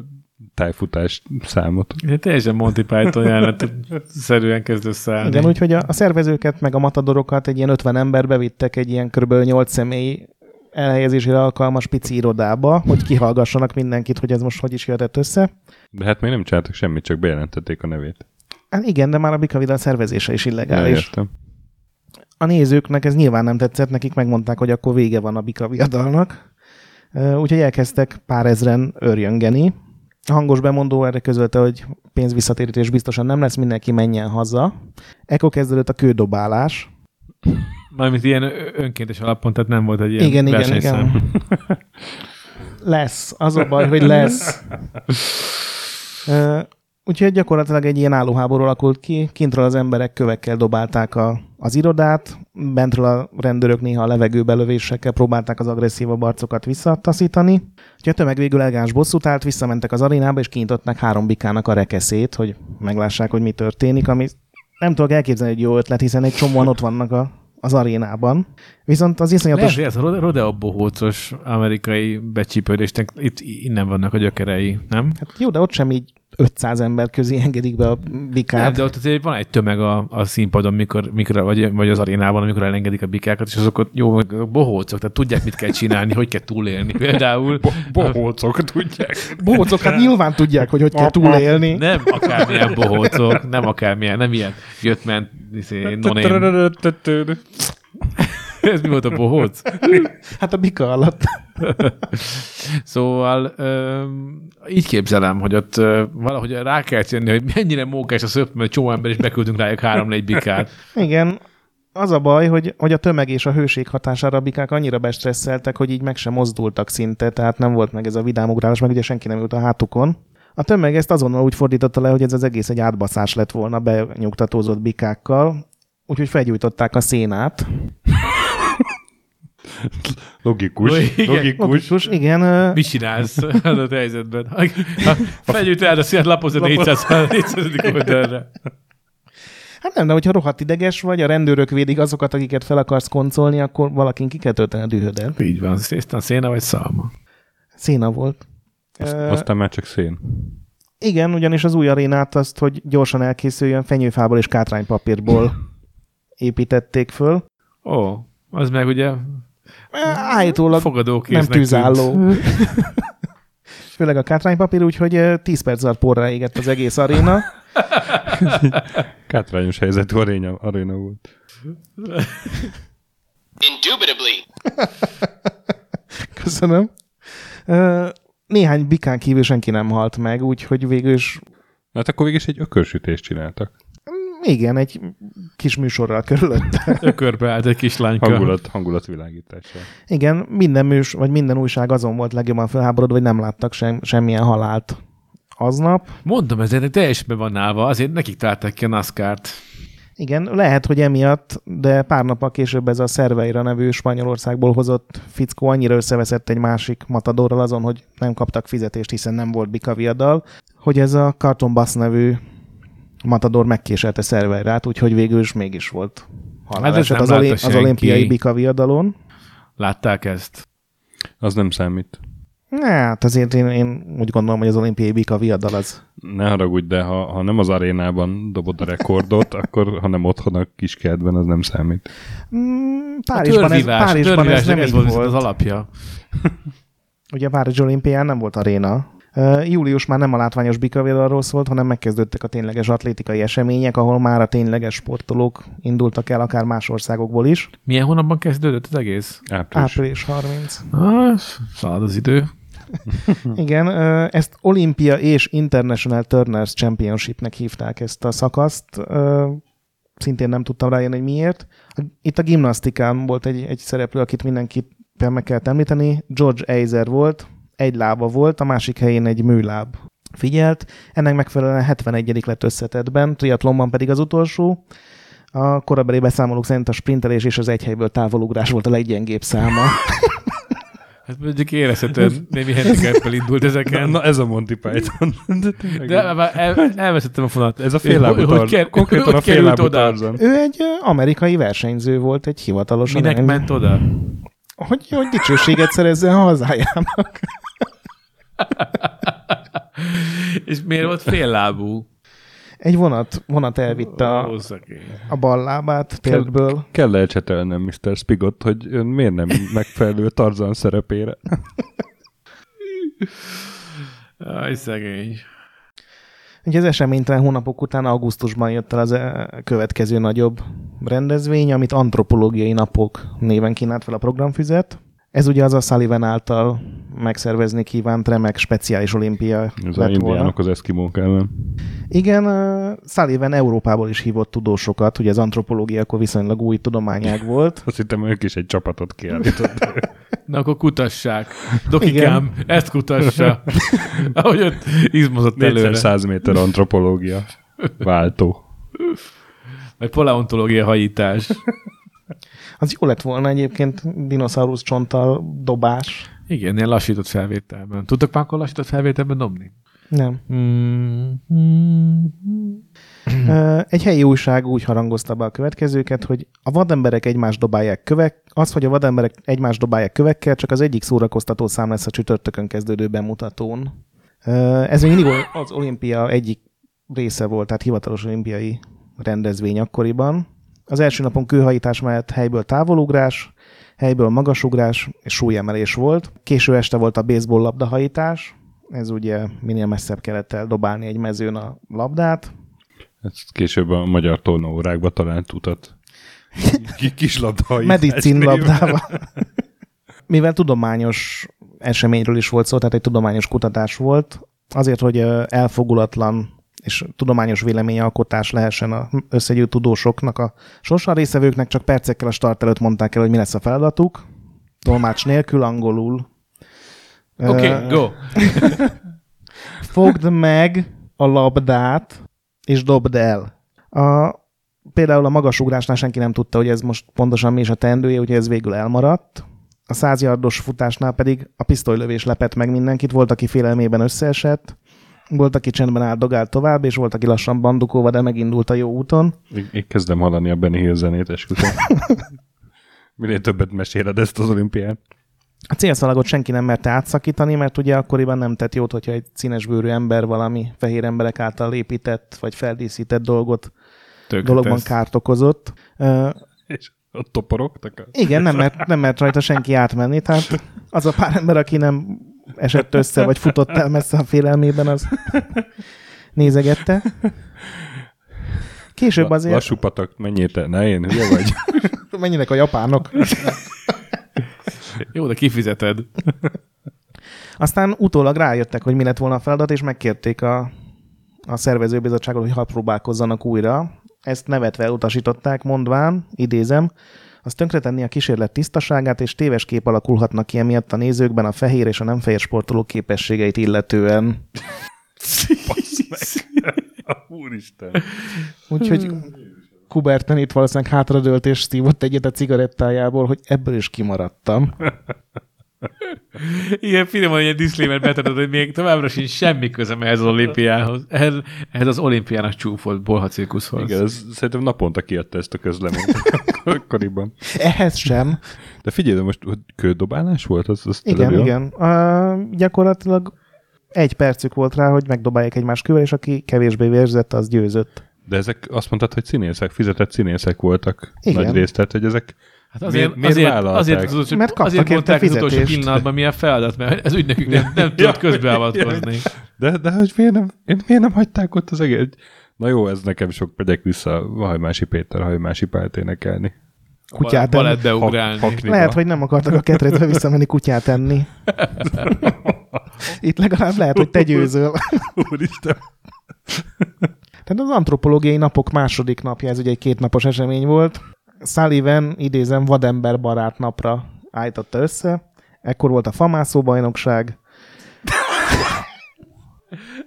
tájfutás számot. Ja, teljesen Monty Python jelenet szerűen kezd összeállni. Igen, úgyhogy a szervezőket meg a matadorokat egy ilyen 50 ember bevittek egy ilyen kb. 8 személy elhelyezésére alkalmas pici irodába, hogy kihallgassanak mindenkit, hogy ez most hogy is jöhetett össze. De hát még nem csináltak semmit, csak bejelentették a nevét. Hát igen, de már a bikaviadal szervezése is illegális. Értem. A nézőknek ez nyilván nem tetszett, nekik megmondták, hogy akkor vége van a bikaviadalnak. Úgyhogy elkezdtek pár ezren örjöngeni. A hangos bemondó erre közölte, hogy pénzvisszatérítés biztosan nem lesz, mindenki menjen haza. Ekkor kezdődött a kődobálás. Mármint ilyen önkéntes alapon, tehát nem volt egy ilyen versenyszám. Igen. Lesz. Az a baj, hogy lesz. Úgyhogy gyakorlatilag egy ilyen állóháború alakult ki. Kintről az emberek kövekkel dobálták az irodát, bentről a rendőrök néha a levegőbelövésekkel próbálták az agresszívabb arcokat visszataszítani. Úgyhogy a tömeg végül elegáns bosszút állt, visszamentek az arénába, és kinyitották 3 bikának a rekeszét, hogy meglássák, hogy mi történik, ami nem tudok elképzelni egy jó ötlet, hiszen egy csomóan ott vannak a az arénában. Viszont az iszonyatos... Lehet, hogy ez a rodeobohócos amerikai becsípődésnek itt innen vannak a gyökerei, nem? Hát jó, de ott sem így 500 ember közé engedik be a bikát. Nem, de ott azért van egy tömeg a színpadon, vagy az arénában, amikor elengedik a bikákat, és azok ott jó bohócok, tehát tudják, mit kell csinálni, hogy kell túlélni például. Bohócok tudják. Bohócok, hát nyilván tudják, hogy kell túlélni. Nem akármilyen bohócok, nem ilyen jöttment noném. Ez mi volt a bohóc? Hát a bika alatt. Szóval így képzelem, hogy ott valahogy rá kell jönni, hogy mennyire mókás a szöp, mert csomó ember is beküldünk rájuk 3-4 bikát. Igen. Az a baj, hogy a tömeg és a hőség hatására a bikák annyira bestresszeltek, hogy így meg sem mozdultak szinte, tehát nem volt meg ez a vidám ugrálás, meg ugye senki nem ült a hátukon. A tömeg ezt azonnal úgy fordította le, hogy ez az egész egy átbaszás lett volna benyugtatózott bikákkal, úgyhogy felgyújtották a szénát. Logikus. Igen. Mit csinálsz az a helyzetben? Felgyújtál a színt, lapozod 400 oldalra. Hát nem, de hogyha rohadt ideges vagy, a rendőrök védik azokat, akiket fel akarsz koncolni, akkor valakin ki kell tölteni a dühödet. Így van. Aztán széna vagy szalma? Széna volt. Aztán már csak szén. Igen, ugyanis az új arénát azt, hogy gyorsan elkészüljön, fenyőfából és kátránypapírból építették föl. Ó, az meg ugye... Állítólag nem tűzálló. Főleg a kátránypapír, úgyhogy 10 perc alatt porra égett az egész aréna. Kátrányos helyzetű aréna volt. Indubitably. Köszönöm. Néhány bikán kívül senki nem halt meg, úgyhogy végül is... Hát akkor végül is egy ökörsütést csináltak. Igen, egy kis műsorral körülötte. Ökörbe állt egy kislányka. Hangulatvilágítással. Igen, minden újság azon volt legjobban felháborodva, hogy nem láttak semmilyen halált aznap. Mondom, ezért teljesen be van állva, azért nekik találták ki a NASCAR-t. Igen, lehet, hogy emiatt, de pár nappal később ez a Cerveira nevű Spanyolországból hozott fickó annyira összeveszett egy másik matadorral azon, hogy nem kaptak fizetést, hiszen nem volt bikaviadal, hogy ez a Carlton Bass nevű matador megkéselte Cerveirát, úgyhogy végül is mégis volt haláleset hát az olimpiai bikaviadalon. Látták ezt? Az nem számít. Hát azért én úgy gondolom, hogy az olimpiai bikaviadal az... Ne haragudj, de ha nem az arénában dobod a rekordot, akkor ha nem otthon a kiskertben, az nem számít. Párizsban ez nem így volt. Az alapja. Ugye a Párizs olimpián nem volt aréna. Július már nem a látványos bikaviadalról szólt, hanem megkezdődtek a tényleges atlétikai események, ahol már a tényleges sportolók indultak el, akár más országokból is. Milyen hónapban kezdődött az egész? Április 30. Szalad az idő. Igen, ezt Olympia és International Turners Championship-nek hívták ezt a szakaszt. Szintén nem tudtam rájönni, hogy miért. Itt a gimnasztikán volt egy szereplő, akit mindenképpen meg kellett említeni. George Eiser volt. Egy lába volt, a másik helyén egy műláb figyelt. Ennek megfelelően 71. lett összetettben, triatlonban pedig az utolsó. A korabeli beszámolók szerint a sprintelés és az egyhelyből távolugrás volt a leggyengébb száma. Hát mondjuk érezhetően némi handicapből indult ezeken. Na ez a Monty Python. De már elveszettem a fonalat. Ez a féllábú Tarzan. Konkrétan a féllábú Tarzan. Ő egy amerikai versenyző volt, egy hivatalos. Minek ment oda? Hogy dicsőséget szerezzen a hazájának. És miért volt féllábú? Egy vonat elvitte a bal lábát térdből. Kell elcsetelnem Mr. Spigot, hogy ön miért nem megfelelő Tarzan szerepére. Aj, szegény. Ugye az eseménytelen hónapok után augusztusban jött el az következő nagyobb rendezvény, amit antropológiai napok néven kínált fel a programfüzet. Ez ugye az a Sullivan által megszervezni kívánt remek speciális olimpia lett volna. Az indiánok az eszkimók ellen. Igen, Sullivan Európából is hívott tudósokat, ugye az antropológia akkor viszonylag új tudományág volt. Azt hittem, ők is egy csapatot kiállítottak. Na akkor kutassák. Dokikám, igen. Ezt kutassa. Ahogy ott izmozott előre. 400 méter antropológia váltó. Vagy paleontológia hajítás. Az jó lett volna egyébként dinoszaurusz csonttal dobás. Igen, ilyen lassított felvételben. Tudtak már akkor lassított felvételben dobni? Nem. Egy helyi újság úgy harangozta be a következőket, hogy a vademberek egymást dobálják kövek, az, hogy a vademberek egymást dobálják kövekkel, csak az egyik szórakoztató szám lesz a csütörtökön kezdődő bemutatón. Ez még mindig az olimpia egyik része volt, tehát hivatalos olimpiai rendezvény akkoriban. Az első napon kőhajítás mellett helyből távolugrás, helyből magasugrás és súlyemelés volt. Késő este volt a baseball labdahajítás, ez ugye minél messzebb kellett eldobálni egy mezőn a labdát. Ezt később a magyar tornaórákba talált utat. Kis labdahajítás. Medicin labdával. Mivel tudományos eseményről is volt szó, tehát egy tudományos kutatás volt, azért, hogy elfogulatlan és tudományos véleményalkotás lehessen az összegyűlt tudósoknak, a sorsan részvevőknek csak percekkel a start előtt mondták el, hogy mi lesz a feladatuk. Tolmács nélkül, angolul. Oké, go! Fogd meg a labdát, és dobd el. Például a magasugrásnál senki nem tudta, hogy ez most pontosan mi is a teendője, úgyhogy ez végül elmaradt. A 100 yardos futásnál pedig a pisztolylövés lepett meg mindenkit, volt, aki félelmében összeesett, volt, aki csendben áldogált tovább, és volt, aki lassan bandukóva, de megindult a jó úton. Én kezdem hallani a Benny Hill zenét, esküszöm. Minél többet meséled ezt az olimpián. A célszalagot senki nem merte átszakítani, mert ugye akkoriban nem tett jót, hogyha egy színesbőrű ember valami fehér emberek által épített, vagy feldíszített dologban kárt okozott. És ott toporogtak? Igen, nem mert rajta senki átmenni, tehát az a pár ember, aki nem esett össze, vagy futott el messze a félelmében, az nézegette. Később azért... Lassú patak, menjél te, ne én, hülye vagy? Menjenek a japánok. Jó, de kifizeted. Aztán utólag rájöttek, hogy mi lett volna a feladat, és megkérték a szervezőbizottságot, hogy próbálkozzanak újra. Ezt nevetve utasították, mondván, idézem, az tönkretenni a kísérlet tisztaságát, és téves kép alakulhatnak ki emiatt a nézőkben a fehér és a nem fehér sportolók képességeit illetően. Úristen! Úgyhogy Coubertin itt valószínűleg hátradőlt és szívott egyet a cigarettájából, hogy ebből is kimaradtam. Igen, finoman ilyen disclaimer betetett, hogy még továbbra sincs semmi közem ehhez az olimpiához. Ehhez az olimpiának csúfolt bolha cirkuszhoz. Igen, szerintem naponta kiadta ezt a közleményt akkoriban. Ehhez sem. De figyelj, de most kődobálás volt? Az igen. Gyakorlatilag egy percük volt rá, hogy megdobálják egymás kővel, és aki kevésbé vérzett, az győzött. De ezek, azt mondtad, hogy színészek, fizetett színészek voltak nagyrészt, tehát hogy ezek hát azért mondták az utolsó pillanatban, milyen feladat, mert az ügynökük nem tudott közbeavatkozni. De hogy miért nem hagyták ott az egész? Na jó, ez nekem sok, megyek vissza a Hajmási Péter, Hajmási Pált énekelni. Kutyát enni. Lehet, hogy nem akartak a ketrecbe visszamenni kutyát enni. Itt legalább lehet, hogy te győzöl. Úristen. Tehát az antropológiai napok második napja, ez ugye egy kétnapos esemény volt. Sullivan, idézem, vadember barát napra állította össze. Ekkor volt a famászó bajnokság.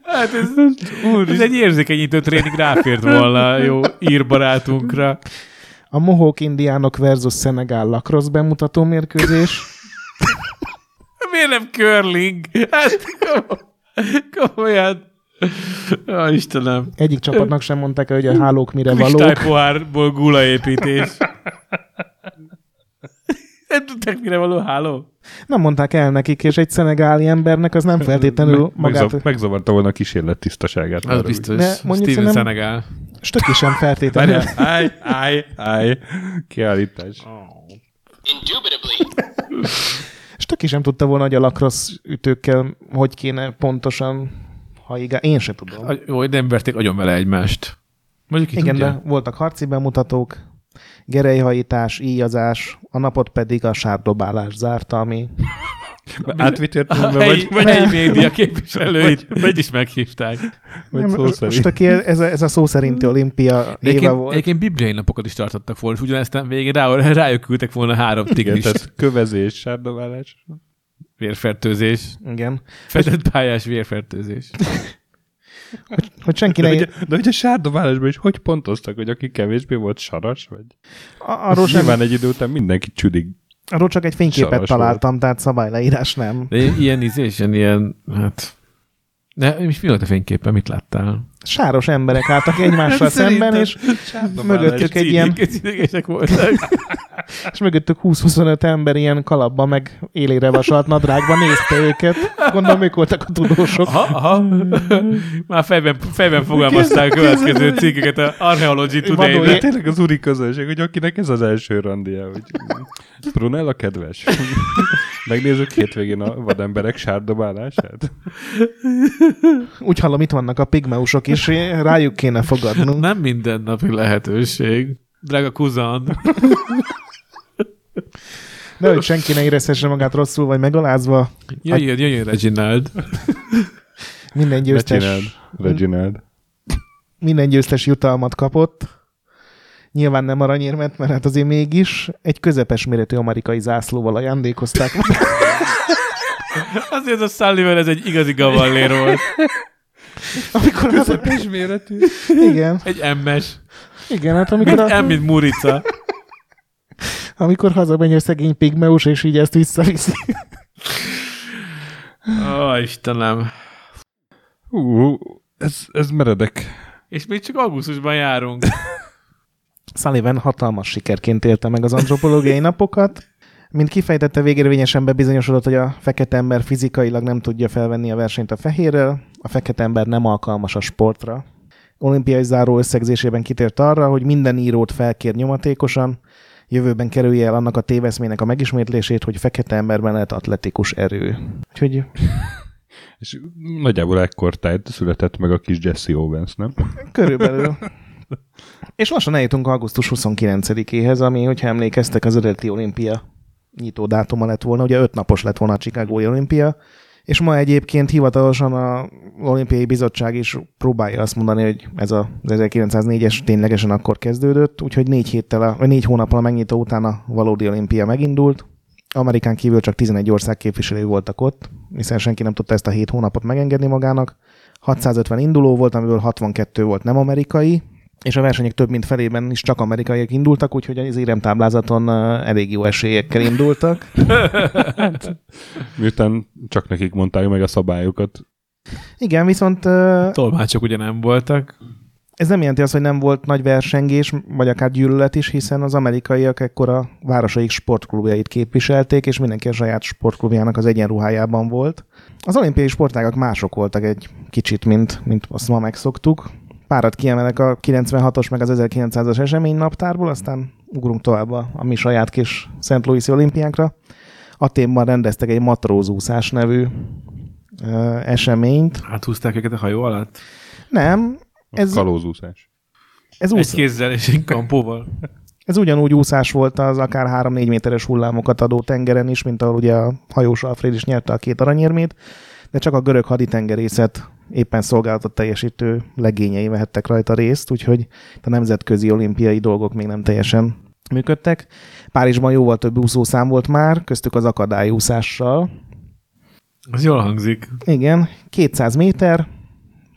Hát ez egy érzékenyítő tréning ráfért volna jó írbarátunkra. A mohók indiánok versus Szenegál lacrosse bemutató mérkőzés. Miért nem curling? Hát komolyan. Ja, Istenem. Egyik csapatnak sem mondták, hogy a hálók mire valók. Kristálypohárból gulaépítés. Nem tudták, mire való háló? Nem mondták el nekik, és egy szenegáli embernek az nem feltétlenül magát... Megzavarta volna a kísérlet tisztaságát. Az biztos. De Steven Szenegál. Stöki sem feltétlenül. Állj. Kiállítás. Indubitably. Stöki sem tudta volna, hogy a lacrosse ütőkkel hogy kéne pontosan... Én se tudom. Jó, nem verték agyon vele egymást. Igen, tudja? De voltak harci bemutatók, gerelyhajítás, íjazás, a napot pedig a sárdobálás zárta, ami... Átvitért mondva, vagy egy média képviselőit, vagy is meghívták. Vagy nem, szó szerint. Most ez a szó szerinti olimpia éve volt. Egyébként bibliai napokat is tartottak volna, és ugyanezt végén rájuk küldtek volna 3 tigrist. Tehát kövezés, sárdobálás... Vérfertőzés. Igen. Fedett pályás vérfertőzés. Hogy senki ne... De ugye a sárdobálásban is hogy pontoztak, hogy aki kevésbé volt saras? Vagy? Arról sem... Nyilván egy idő után mindenki csüdig. Arról csak egy fényképet találtam, volt. Tehát szabályleírás nem. De ilyen izés, ilyen, hát... De mi volt a fényképen? Mit láttál? Sáros emberek álltak egymással szemben, és mögöttük egy ilyen... Cínékesek voltak. És mögöttük 20-25 ember ilyen kalapban, meg élére vasalt nadrágban nézte őket. Gondolom, ők voltak a tudósok. Aha. Már fejben fogalmazták a következő cikkeket, a Archaeology Today-ben. Tényleg az úri közönség, hogy akinek ez az első randia, hogy Brunella kedves. Megnézzük hétvégén a vademberek sárdobálását. Úgy hallom, itt vannak a pigmeusok is, rájuk kéne fogadnunk. Nem mindennapi lehetőség. Drága kuzan. De hogy senki ne érezhesse magát rosszul, vagy megalázva. Jöjjön, Reginald. Minden győztes. Reginald. Minden győztes jutalmat kapott. Nyilván nem aranyérmet, mert hát azért mégis egy közepes méretű amerikai zászlóval ajándékozták. Azért a Sullivan ez egy igazi gavallér volt. Amikor közepes méretű. Igen. Egy emmes. Igen, hát amikor... Mint Murica. Amikor hazamegy a szegény pigmeus, és így ezt visszaviszi. Ó, Istenem. Ez meredek. És még csak augusztusban járunk. Sullivan hatalmas sikerként élte meg az antropológiai napokat. Mint kifejtette, végérvényesen bebizonyosodott, hogy a fekete ember fizikailag nem tudja felvenni a versenyt a fehérrel, a fekete ember nem alkalmas a sportra. Olimpiai záró összegzésében kitért arra, hogy minden írót felkér nyomatékosan, jövőben kerülje el annak a téveszmének a megismétlését, hogy fekete emberben lehet atletikus erő. Úgyhogy... És nagyjából ekkortájt született meg a kis Jesse Owens, nem? Körülbelül. És lassan eljutunk augusztus 29-éhez, ami, hogyha emlékeztek, az eredeti olimpia nyitó dátuma lett volna. Ugye 5 napos lett volna a Chicagói olimpia, és ma egyébként hivatalosan az Olimpiai Bizottság is próbálja azt mondani, hogy ez az 1904-es ténylegesen akkor kezdődött, úgyhogy 4 hónappal a megnyitó után a valódi olimpia megindult. Amerikán kívül csak 11 ország képviselői voltak ott, hiszen senki nem tudta ezt a 7 hónapot megengedni magának. 650 induló volt, amiből 62 volt nem amerikai, és a versenyek több mint felében is csak amerikaiak indultak, úgyhogy az éremtáblázaton elég jó esélyekkel indultak. Miután csak nekik mondták meg a szabályokat. Igen, viszont... Tolmácsok ugye nem voltak. Ez nem jelenti azt, hogy nem volt nagy versengés, vagy akár gyűlölet is, hiszen az amerikaiak ekkora városaik sportklubjait képviselték, és mindenki a saját sportklubjának az egyenruhájában volt. Az olimpiai sportágak mások voltak egy kicsit, mint azt ma megszoktuk. Párat kiemelek a 96-os meg az 1900-as eseménynaptárból, aztán ugrunk tovább a mi saját kis St. Louis-i olimpiánkra. Athénban rendeztek egy matrózúszás nevű eseményt. Áthúzták őket a hajó alatt? Nem. Ez kalózúszás. Ez egy kézzel és egy kampóval. Ez ugyanúgy úszás volt az akár 3-4 méteres hullámokat adó tengeren is, mint ahol ugye a Hajós Alfréd is nyerte a 2 aranyérmét, de csak a görög haditengerészet éppen szolgálatot teljesítő legényei vehettek rajta részt, úgyhogy a nemzetközi olimpiai dolgok még nem teljesen működtek. Párizsban jóval több úszószám volt már, köztük az akadályúszással. Ez jól hangzik. Igen, 200 méter,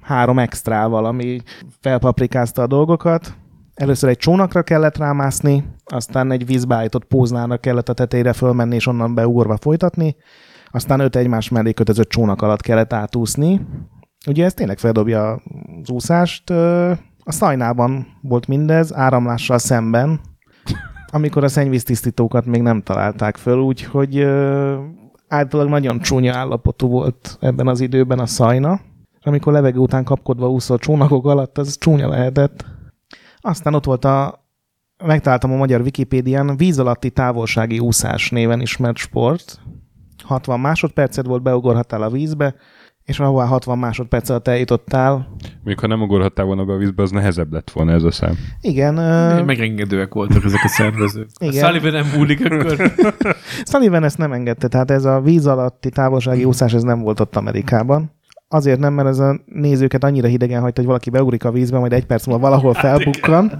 3 extrával, ami felpaprikázta a dolgokat. Először egy csónakra kellett rámászni, aztán egy vízbe állított póznára kellett a tetejére fölmenni, és onnan beugorva folytatni, aztán 5 egymás mellé kötözött csónak alatt kellett átúszni. Ugye ez tényleg feldobja az úszást. A Szajnában volt mindez, áramlással szemben, amikor a szennyvíztisztítókat még nem találták föl, úgyhogy általában nagyon csúnya állapotú volt ebben az időben a Szajna. Amikor levegő után kapkodva úszol csónakok alatt, az csúnya lehetett. Aztán ott volt megtaláltam a magyar Wikipédián, víz alatti távolsági úszás néven ismert sport. 60 másodpercet volt, beugorhattál a vízbe, és ahová 60 másodperc alatt eljutottál. Még ha nem ugorhattál volna be a vízbe, az nehezebb lett volna ez a szám. Igen. Megengedőek voltak ezek a szervezők. Sullivan nem múlik akkor. Sullivan ezt nem engedte, tehát ez a víz alatti távolsági úszás ez nem volt ott Amerikában. Azért nem, mert ez a nézőket annyira hidegen hagyta, hogy valaki beugrik a vízbe, majd 1 perc múlva valahol felbukkan.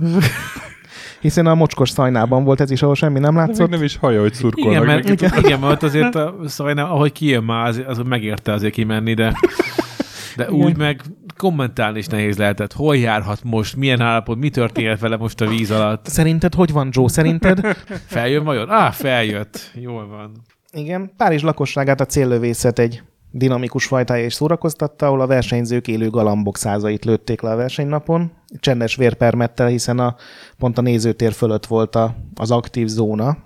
Hiszen a mocskos Szajnában volt ez is, ahol semmi nem látszott. Még nem is haja, hogy szurkolnak. Igen, mert azért a Szajna, ahogy kijön már, az megérte azért kimenni, de úgy meg kommentálni is nehéz lehetett. Hol járhat most? Milyen állapot? Mi történhet vele most a víz alatt? Szerinted hogy van, Joe? Szerinted? Feljön vajon? Feljött. Jól van. Igen. Párizs lakosságát a céllövészet egy dinamikus fajtája is szórakoztatta, ahol a versenyzők élő galambok százait lőtték le a versenynapon, csendes vérpermettel, hiszen pont a nézőtér fölött volt az aktív zóna.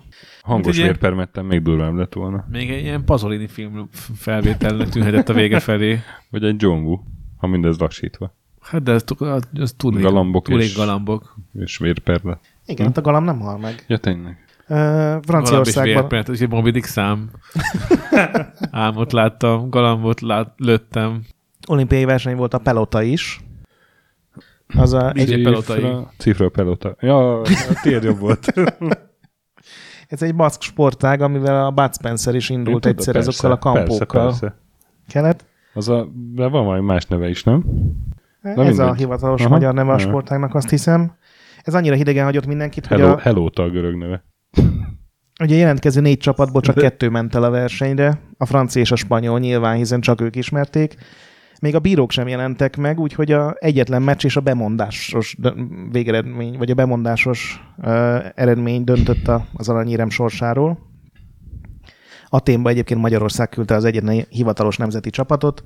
Hangos vérpermettel még durvább lett volna. Még egy ilyen Pasolini film felvételnek tűnhetett a vége felé. Vagy egy John Woo, ha mindez lassítva. Hát de ez túl galambok. És vérperlet. Igen, hát a galamb nem hal meg. Ja, tényleg. Franciaországban. Galamb és egy Moby Dick szám. Álmot láttam, galambot lőttem. Olimpiai verseny volt a pelota is. Az a cifra pelota. Ja, tiéd jobb volt. Ez egy baszk sportág, amivel a Bud Spencer is indult egyszer azokkal a kampókkal. Persze. De van valami más neve is, nem? De ez a hivatalos magyar neve a sportágnak, azt hiszem. Ez annyira hidegen hagyott mindenkit, hogy Helóta a görög neve. Ugye jelentkező 4 csapatból csak 2 ment el a versenyre. A francia és a spanyol nyilván, hiszen csak ők ismerték. Még a bírók sem jelentek meg, úgyhogy egyetlen meccs és a bemondásos végeredmény, vagy a bemondásos eredmény döntött az aranyérem sorsáról. Athénba egyébként Magyarország küldte az egyetlen hivatalos nemzeti csapatot.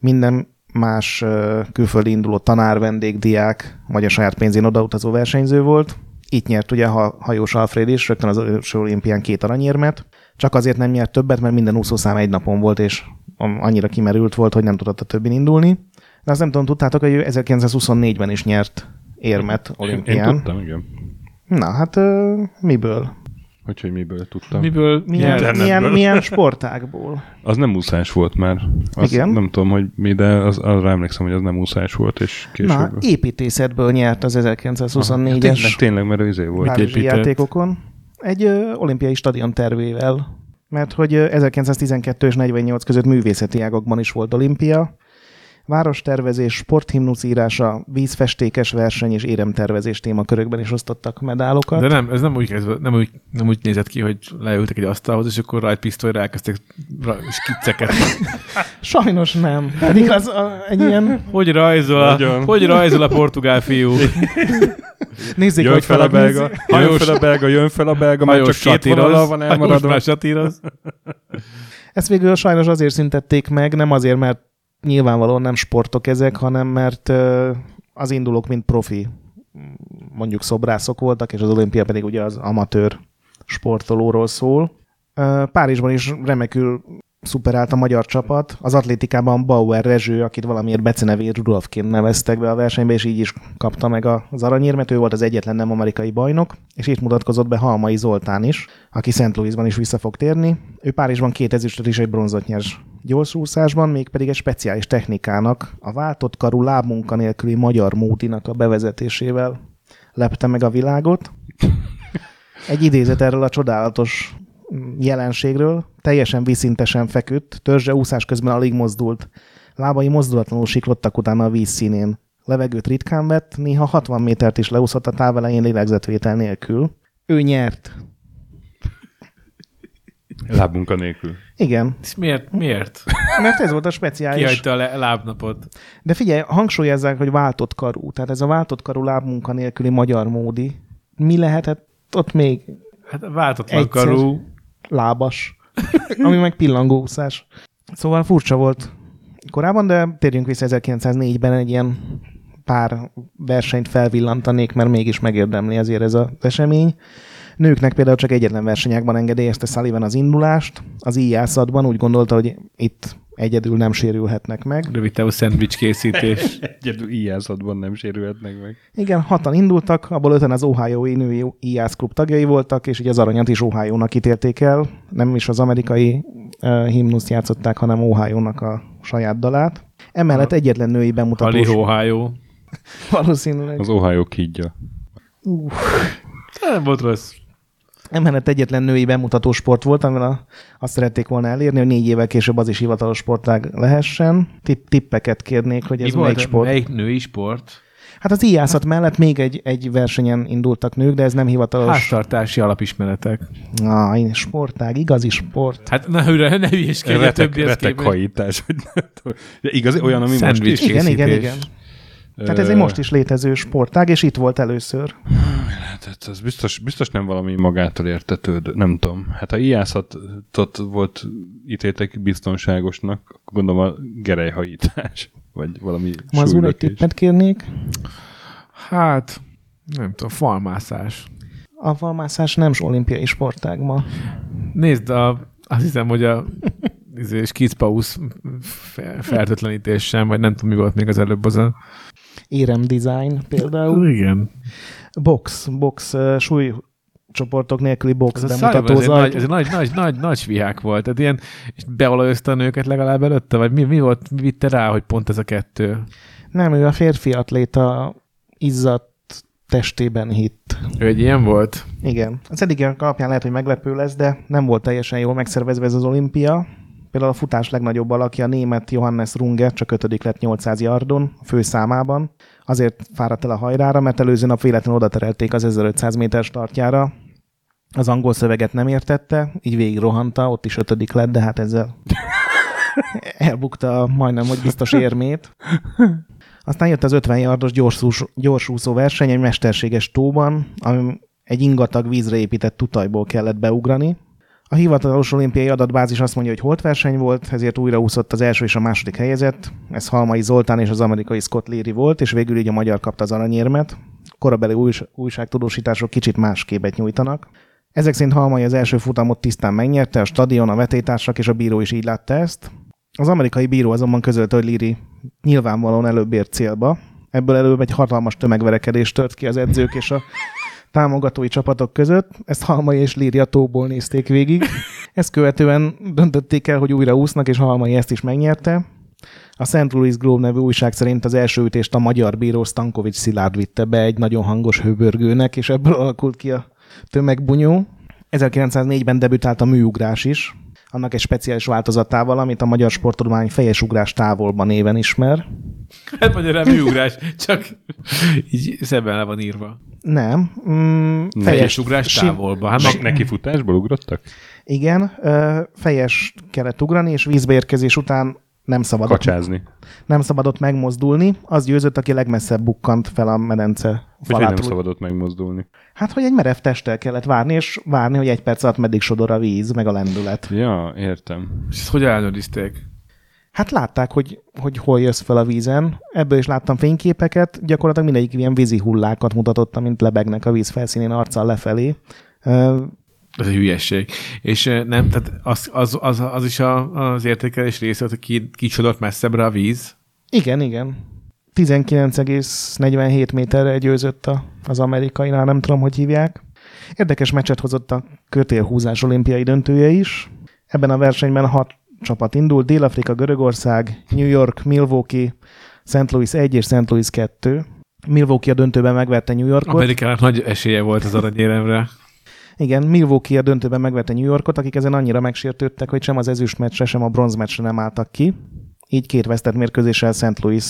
Minden más külföldi induló tanár, vendég, diák, vagy a saját pénzén odautazó versenyző volt. Itt nyert ugye Hajós Alfréd is, rögtön az első olimpián 2 aranyérmet. Csak azért nem nyert többet, mert minden úszószám egy napon volt, és annyira kimerült volt, hogy nem tudott a többin indulni. De azt nem tudom, tudtátok, hogy ő 1924-ben is nyert érmet olimpián. Én tudtam, igen. Na, hát miből? Hogy miből tudtam? Milyen sportágból? Az nem úszás volt már. Igen? Nem tudom, hogy mi, de arra emlékszem, hogy az nem úszás volt, és később. Na, építészetből nyert az 1924-es. Tényleg, mert ő izé volt. Párizsi játékokon. Egy olimpiai stadion tervével, mert hogy 1912 és 48 között művészeti ágakban is volt olimpia, várostervezés, sporthimnusz írása, vízfestékes verseny és éremtervezés témakörökben is osztottak medálokat. De nem, ez nem úgy nézett ki, hogy leültek egy asztalhoz, és akkor rajtpisztolyra elkezdtek skicceket. Sajnos nem. Pedig az egy ilyen... Hogy rajzol a portugál fiú? Nézzék, jön hogy fel a belga, jön fel a belga, már csak két vonala van elmaradva. Hajós satíroz. Ezt végül sajnos azért szüntették meg, nem azért, mert nyilvánvalóan nem sportok ezek, hanem mert az indulók mind profi, mondjuk szobrászok voltak, és az olimpia pedig ugye az amatőr sportolóról szól. Párizsban is remekül szuperált a magyar csapat. Az atlétikában Bauer Rezső, akit valamiért becenevét Rudolfként neveztek be a versenybe, és így is kapta meg az aranyérmet. Ő volt az egyetlen nem amerikai bajnok, és itt mutatkozott be Halmai Zoltán is, aki St. Louisban is vissza fog térni. Ő Párizsban 2 ezüstöt és egy bronzot nyers gyorsúszásban, mégpedig egy speciális technikának, a váltott karú lábmunka nélküli magyar módinak a bevezetésével lepte meg a világot. Egy idézet erről a csodálatos jelenségről: teljesen vízszintesen feküdt, törzse úszás közben alig mozdult, lábai mozdulatlanul siklottak utána a víz színén. Levegőt ritkán vett, néha 60 métert is leúszott a táv elején lélegzetvétel nélkül. Ő nyert. Lábmunka nélkül. Igen. És miért? Mert ez volt a speciális. Kihagyta a lábnapot. De figyelj, hangsúlyozzák, hogy váltott karú. Tehát ez a váltott karú lábmunka nélküli magyar módi. Mi lehetett ott még? Hát váltatlan karú. Lábas. Ami meg pillangóúszás. Szóval furcsa volt korábban, de térjünk vissza 1904-ben, egy ilyen pár versenyt felvillantanék, mert mégis megérdemli azért ez az esemény. Nőknek például csak egyetlen versenyágban engedélyezte Sullivan az indulást. Az íjászatban úgy gondolta, hogy itt egyedül nem sérülhetnek meg. Rövidtávú szendvics készítés. Egyedül íjászatban nem sérülhetnek meg. Igen, 6-an indultak, abból 5-en az Ohio-i női íjászklub tagjai voltak, és így az aranyat is Ohio-nak ítélték el. Nem is az amerikai himnuszt játszották, hanem Ohio-nak a saját dalát. Emellett egyetlen női bemutatós. Halli Ohio. Valószínűleg. Az Ohio kidja. Nem volt rossz. Emellett egyetlen női bemutató sport volt, amivel azt szerették volna elérni, hogy 4 évvel később az is hivatalos sportág lehessen. Tippeket kérnék, hogy ez melyik sport. Melyik női sport? Hát az íjászat mellett még egy versenyen indultak nők, de ez nem hivatalos. Háztartási alapismeretek. Na, sportág, igazi sport. Hát na, ne hülyeskedj a többihez képest. Igazi, olyan, ami most is készítés. Igen. Tehát ez egy most is létező sportág, és itt volt először. Tehát ez biztos nem valami magától értetődő, nem tudom. Hát ha ijászatot volt, ítéltek biztonságosnak, gondolom a gerelyhajítás, vagy valami súlylökés. Mazur egy tippet kérnék? Hát, nem tudom, falmászás. A falmászás nem is olimpiai sportág ma. Nézd, azt hiszem, hogy a Kitzpausz fertőtlenítés sem, vagy nem tudom, mi volt még az előbb az a... Érem design például. Igen. Box, súlycsoportok nélküli box bemutató zajt. Ez nagy vihák volt. Tehát ilyen, és beolajozta a nőket legalább előtte? Vagy mi volt, mi vitte rá, hogy pont ez a kettő? Nem, ő a férfi atléta izzadt testében hitt. Ő egy ilyen volt? Igen. Az eddigiek alapján lehet, hogy meglepő lesz, de nem volt teljesen jól megszervezve ez az olimpia. Például a futás legnagyobb alakja a német Johannes Runge, csak 5. lett 800 yardon, a főszámában. Azért fáradt el a hajrára, mert előző nap véletlenül odaterelték az 1500 méteres startjára. Az angol szöveget nem értette, így végig rohanta, ott is 5. lett, de hát ezzel elbukta majdnem, hogy biztos érmét. Aztán jött az 50 yardos gyorsúszó verseny egy mesterséges tóban, ami egy ingatag vízre épített tutajból kellett beugrani. A hivatalos olimpiai adatbázis azt mondja, hogy holtverseny volt, ezért újraúszott az első és a második helyezett. Ez Halmai Zoltán és az amerikai Scott Leary volt, és végül így a magyar kapta az aranyérmet. Korabeli újságtudósítások kicsit más képet nyújtanak. Ezek szerint Halmai az első futamot tisztán megnyerte, a stadion, a vetélytársak és a bíró is így látta ezt. Az amerikai bíró azonban közölte, hogy Leary nyilvánvalóan előbb ért célba. Ebből előbb egy hatalmas tömegverekedés tört ki az edzők és a támogatói csapatok között, ezt Halmai és Leary a tóból nézték végig. Ezt követően döntötték el, hogy újraúsznak, és Halmai ezt is megnyerte. A St. Louis Globe nevű újság szerint az első ütést a magyar bíró Stankovics-Szilárd vitte be egy nagyon hangos hőbörgőnek, és ebből alakult ki a tömegbunyó. 1904-ben debütált a műugrás is, annak egy speciális változatával, amit a magyar sporttudomány fejesugrás távolban néven ismer. Hát magyarán műugrás, csak így szebben le van írva. Nem. Fejesugrás távolban. Hát nekifutásból ugrottak? Igen, fejes kellett ugrani, és vízbeérkezés után nem szabadott kacsázni. Nem szabadott megmozdulni. Az győzött, aki legmesszebb bukkant fel a medence falát. Hogy nem szabadott megmozdulni? Hát, hogy egy merev testtel kellett várni, és várni, hogy egy perc alatt meddig sodor a víz, meg a lendület. Ja, értem. És ezt hogy elnörizték? Hát látták, hogy hol jössz fel a vízen. Ebből is láttam fényképeket. Gyakorlatilag mindegyik ilyen vízi hullákat mutatott, amint lebegnek a víz felszínén arccal lefelé. Ez egy hülyesség. És nem, tehát az is az értékelés része, hogy kicsodott messzebbre a víz? Igen. 19,47 méterre győzött az amerikainál, nem tudom, hogy hívják. Érdekes meccset hozott a kötélhúzás olimpiai döntője is. Ebben a versenyben 6 csapat indult, Dél-Afrika, Görögország, New York, Milwaukee, St. Louis 1 és St. Louis 2. Milwaukee a döntőben megverte New Yorkot. Amerikának nagy esélye volt az aranyéremre. Igen, Milwaukee a döntőben megverte New Yorkot, akik ezen annyira megsértődtek, hogy sem az ezüstmeccsre, sem a bronzmeccsre nem álltak ki. Így 2 vesztett mérkőzéssel St. Louis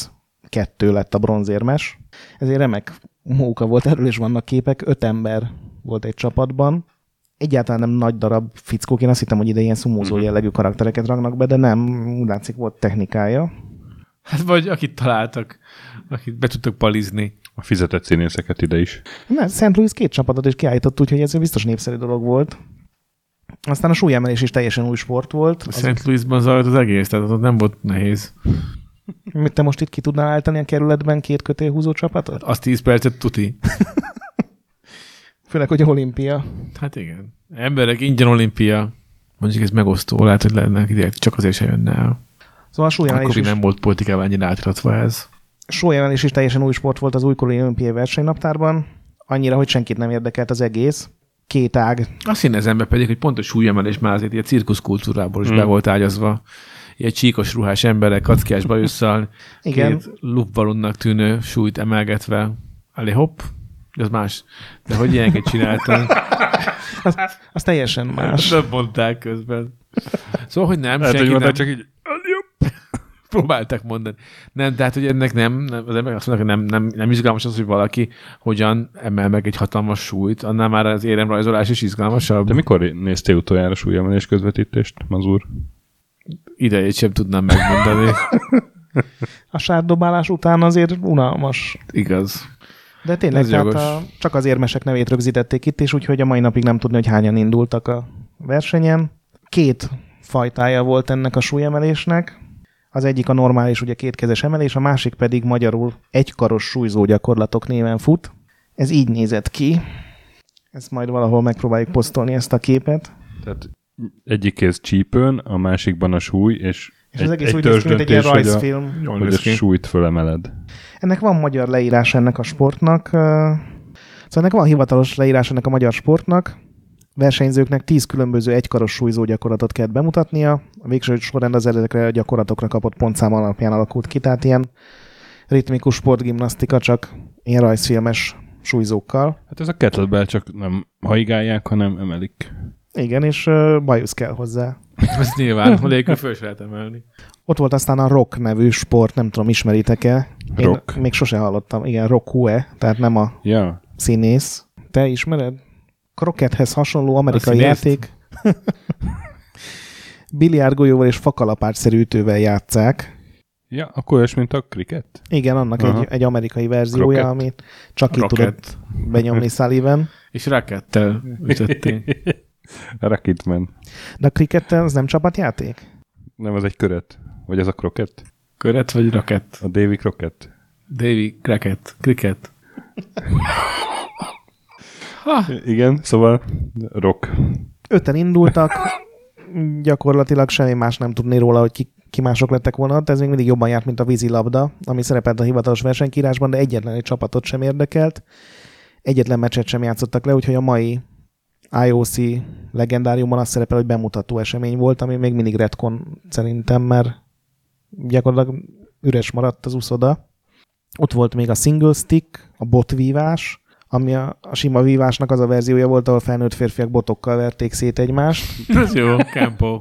2 lett a bronzérmes. Ezért remek móka volt, erről is vannak képek. 5 ember volt egy csapatban. Egyáltalán nem nagy darab fickók. Én azt hittem, hogy ide ilyen szumózó jellegű karaktereket raknak be, de nem. Úgy látszik, volt technikája. Hát vagy akit találtak, akit be tudtak palizni. A fizetett színészeket ide is. Na, St. Louis 2 csapatot is kiállított, úgyhogy ez biztos népszerű dolog volt. Aztán a súlyemelés is teljesen új sport volt. A St. Louisban zajlott az egész, tehát ott nem volt nehéz. Mit te most itt ki tudnál állítani a kerületben 2 kötélhúzó csapatot? Az 10 percet tuti. Főleg, hogy olimpia. Hát igen. Emberek, ingyen olimpia. Mondjuk ez megosztó, lehet, hogy lennek ideje, csak azért sem jönne el. Szóval a súlyemelés akkor is nem volt politikában ennyire átratva ez. Súlyemelés is teljesen új sport volt az újkori olimpiai versenynaptárban, annyira, hogy senkit nem érdekelt az egész. 2 ág. A színezembe pedig, hogy pont a súlyemelés már azért ilyen cirkuszkultúrából is be volt ágyazva. Ilyen csíkos ruhás emberek, kackiás bajusszal, két lupvalonnak tűnő súlyt emelgetve. Allé hopp, az más. De hogy ilyeneket csináltam? az teljesen más. Nem mondták közben. Szóval, hogy nem, senki nem. Csak így... próbáltak mondani. Nem, tehát, hogy ennek nem az emberek azt mondják, hogy nem izgalmas az, hogy valaki hogyan emel meg egy hatalmas súlyt, annál már az éremrajzolás is izgalmasabb. De mikor néztél utoljára súlyemelés közvetítést, Mazur? Idejét sem tudnám megmondani. A sárdobálás után azért unalmas. Igaz. De tényleg csak az érmesek nevét rögzítették itt, és úgyhogy a mai napig nem tudni, hogy hányan indultak a versenyen. Két fajtája volt ennek a súlyemelésnek. Az egyik a normális, ugye kétkezes emelés, a másik pedig magyarul egykaros súlyzó gyakorlatok néven fut. Ez így nézett ki. Ezt majd valahol megpróbáljuk posztolni, ezt a képet. Tehát egyik kéz csípőn, a másikban a súly, és az egész úgy néz ki, mint egy ilyen rajzfilm. Hogy a súlyt fölemeled. Ennek van magyar leírás ennek a sportnak. Szóval ennek van hivatalos leírás ennek a magyar sportnak. Versenyzőknek 10 különböző egykaros súlyzó gyakorlatot kell bemutatnia. A végső sorrend az ezekre a gyakorlatokra kapott pontszám alapján alakult ki. Tehát ilyen ritmikus sportgimnasztika, csak ilyen rajzfilmes súlyzókkal. Hát ez a kettlebell, csak nem haigálják, hanem emelik. Igen, és bajusz kell hozzá. Ez nyilván, nélkül föl se lehet emelni. Ott volt aztán a rock nevű sport, nem tudom, ismeritek-e? Rock. Én még sose hallottam. Igen, rock-hue, tehát nem a színész. Te ismered? Krokethez hasonló amerikai játék. Biliárdgolyóval és fakalapácszerű ütővel játsszák. Ja, akkor olyas, mint a kriket? Igen, annak egy amerikai verziója, Croquet. Amit csak itt tudott benyomni Sullivan. És rakettel ütötték. Rocketman. De a krikettel az nem csapatjáték? Nem, az egy köret. Vagy az a kroket? Köret vagy rakett? A Davy Crockett. Davy Crockett. Kriket. Igen, szóval rock. 5-en indultak. Gyakorlatilag semmi más nem tudni róla, hogy ki mások lettek volna, de ez még mindig jobban járt, mint a vízilabda, ami szerepelt a hivatalos versenykírásban, de egyetlen egy csapatot sem érdekelt. Egyetlen meccset sem játszottak le, úgyhogy a mai IOC legendáriumban az szerepel, hogy bemutató esemény volt, ami még mindig retcon szerintem, mert gyakorlatilag üres maradt az úszoda. Ott volt még a single stick, a botvívás, ami a sima vívásnak az a verziója volt, ahol felnőtt férfiak botokkal verték szét egymást. Ez jó, campó.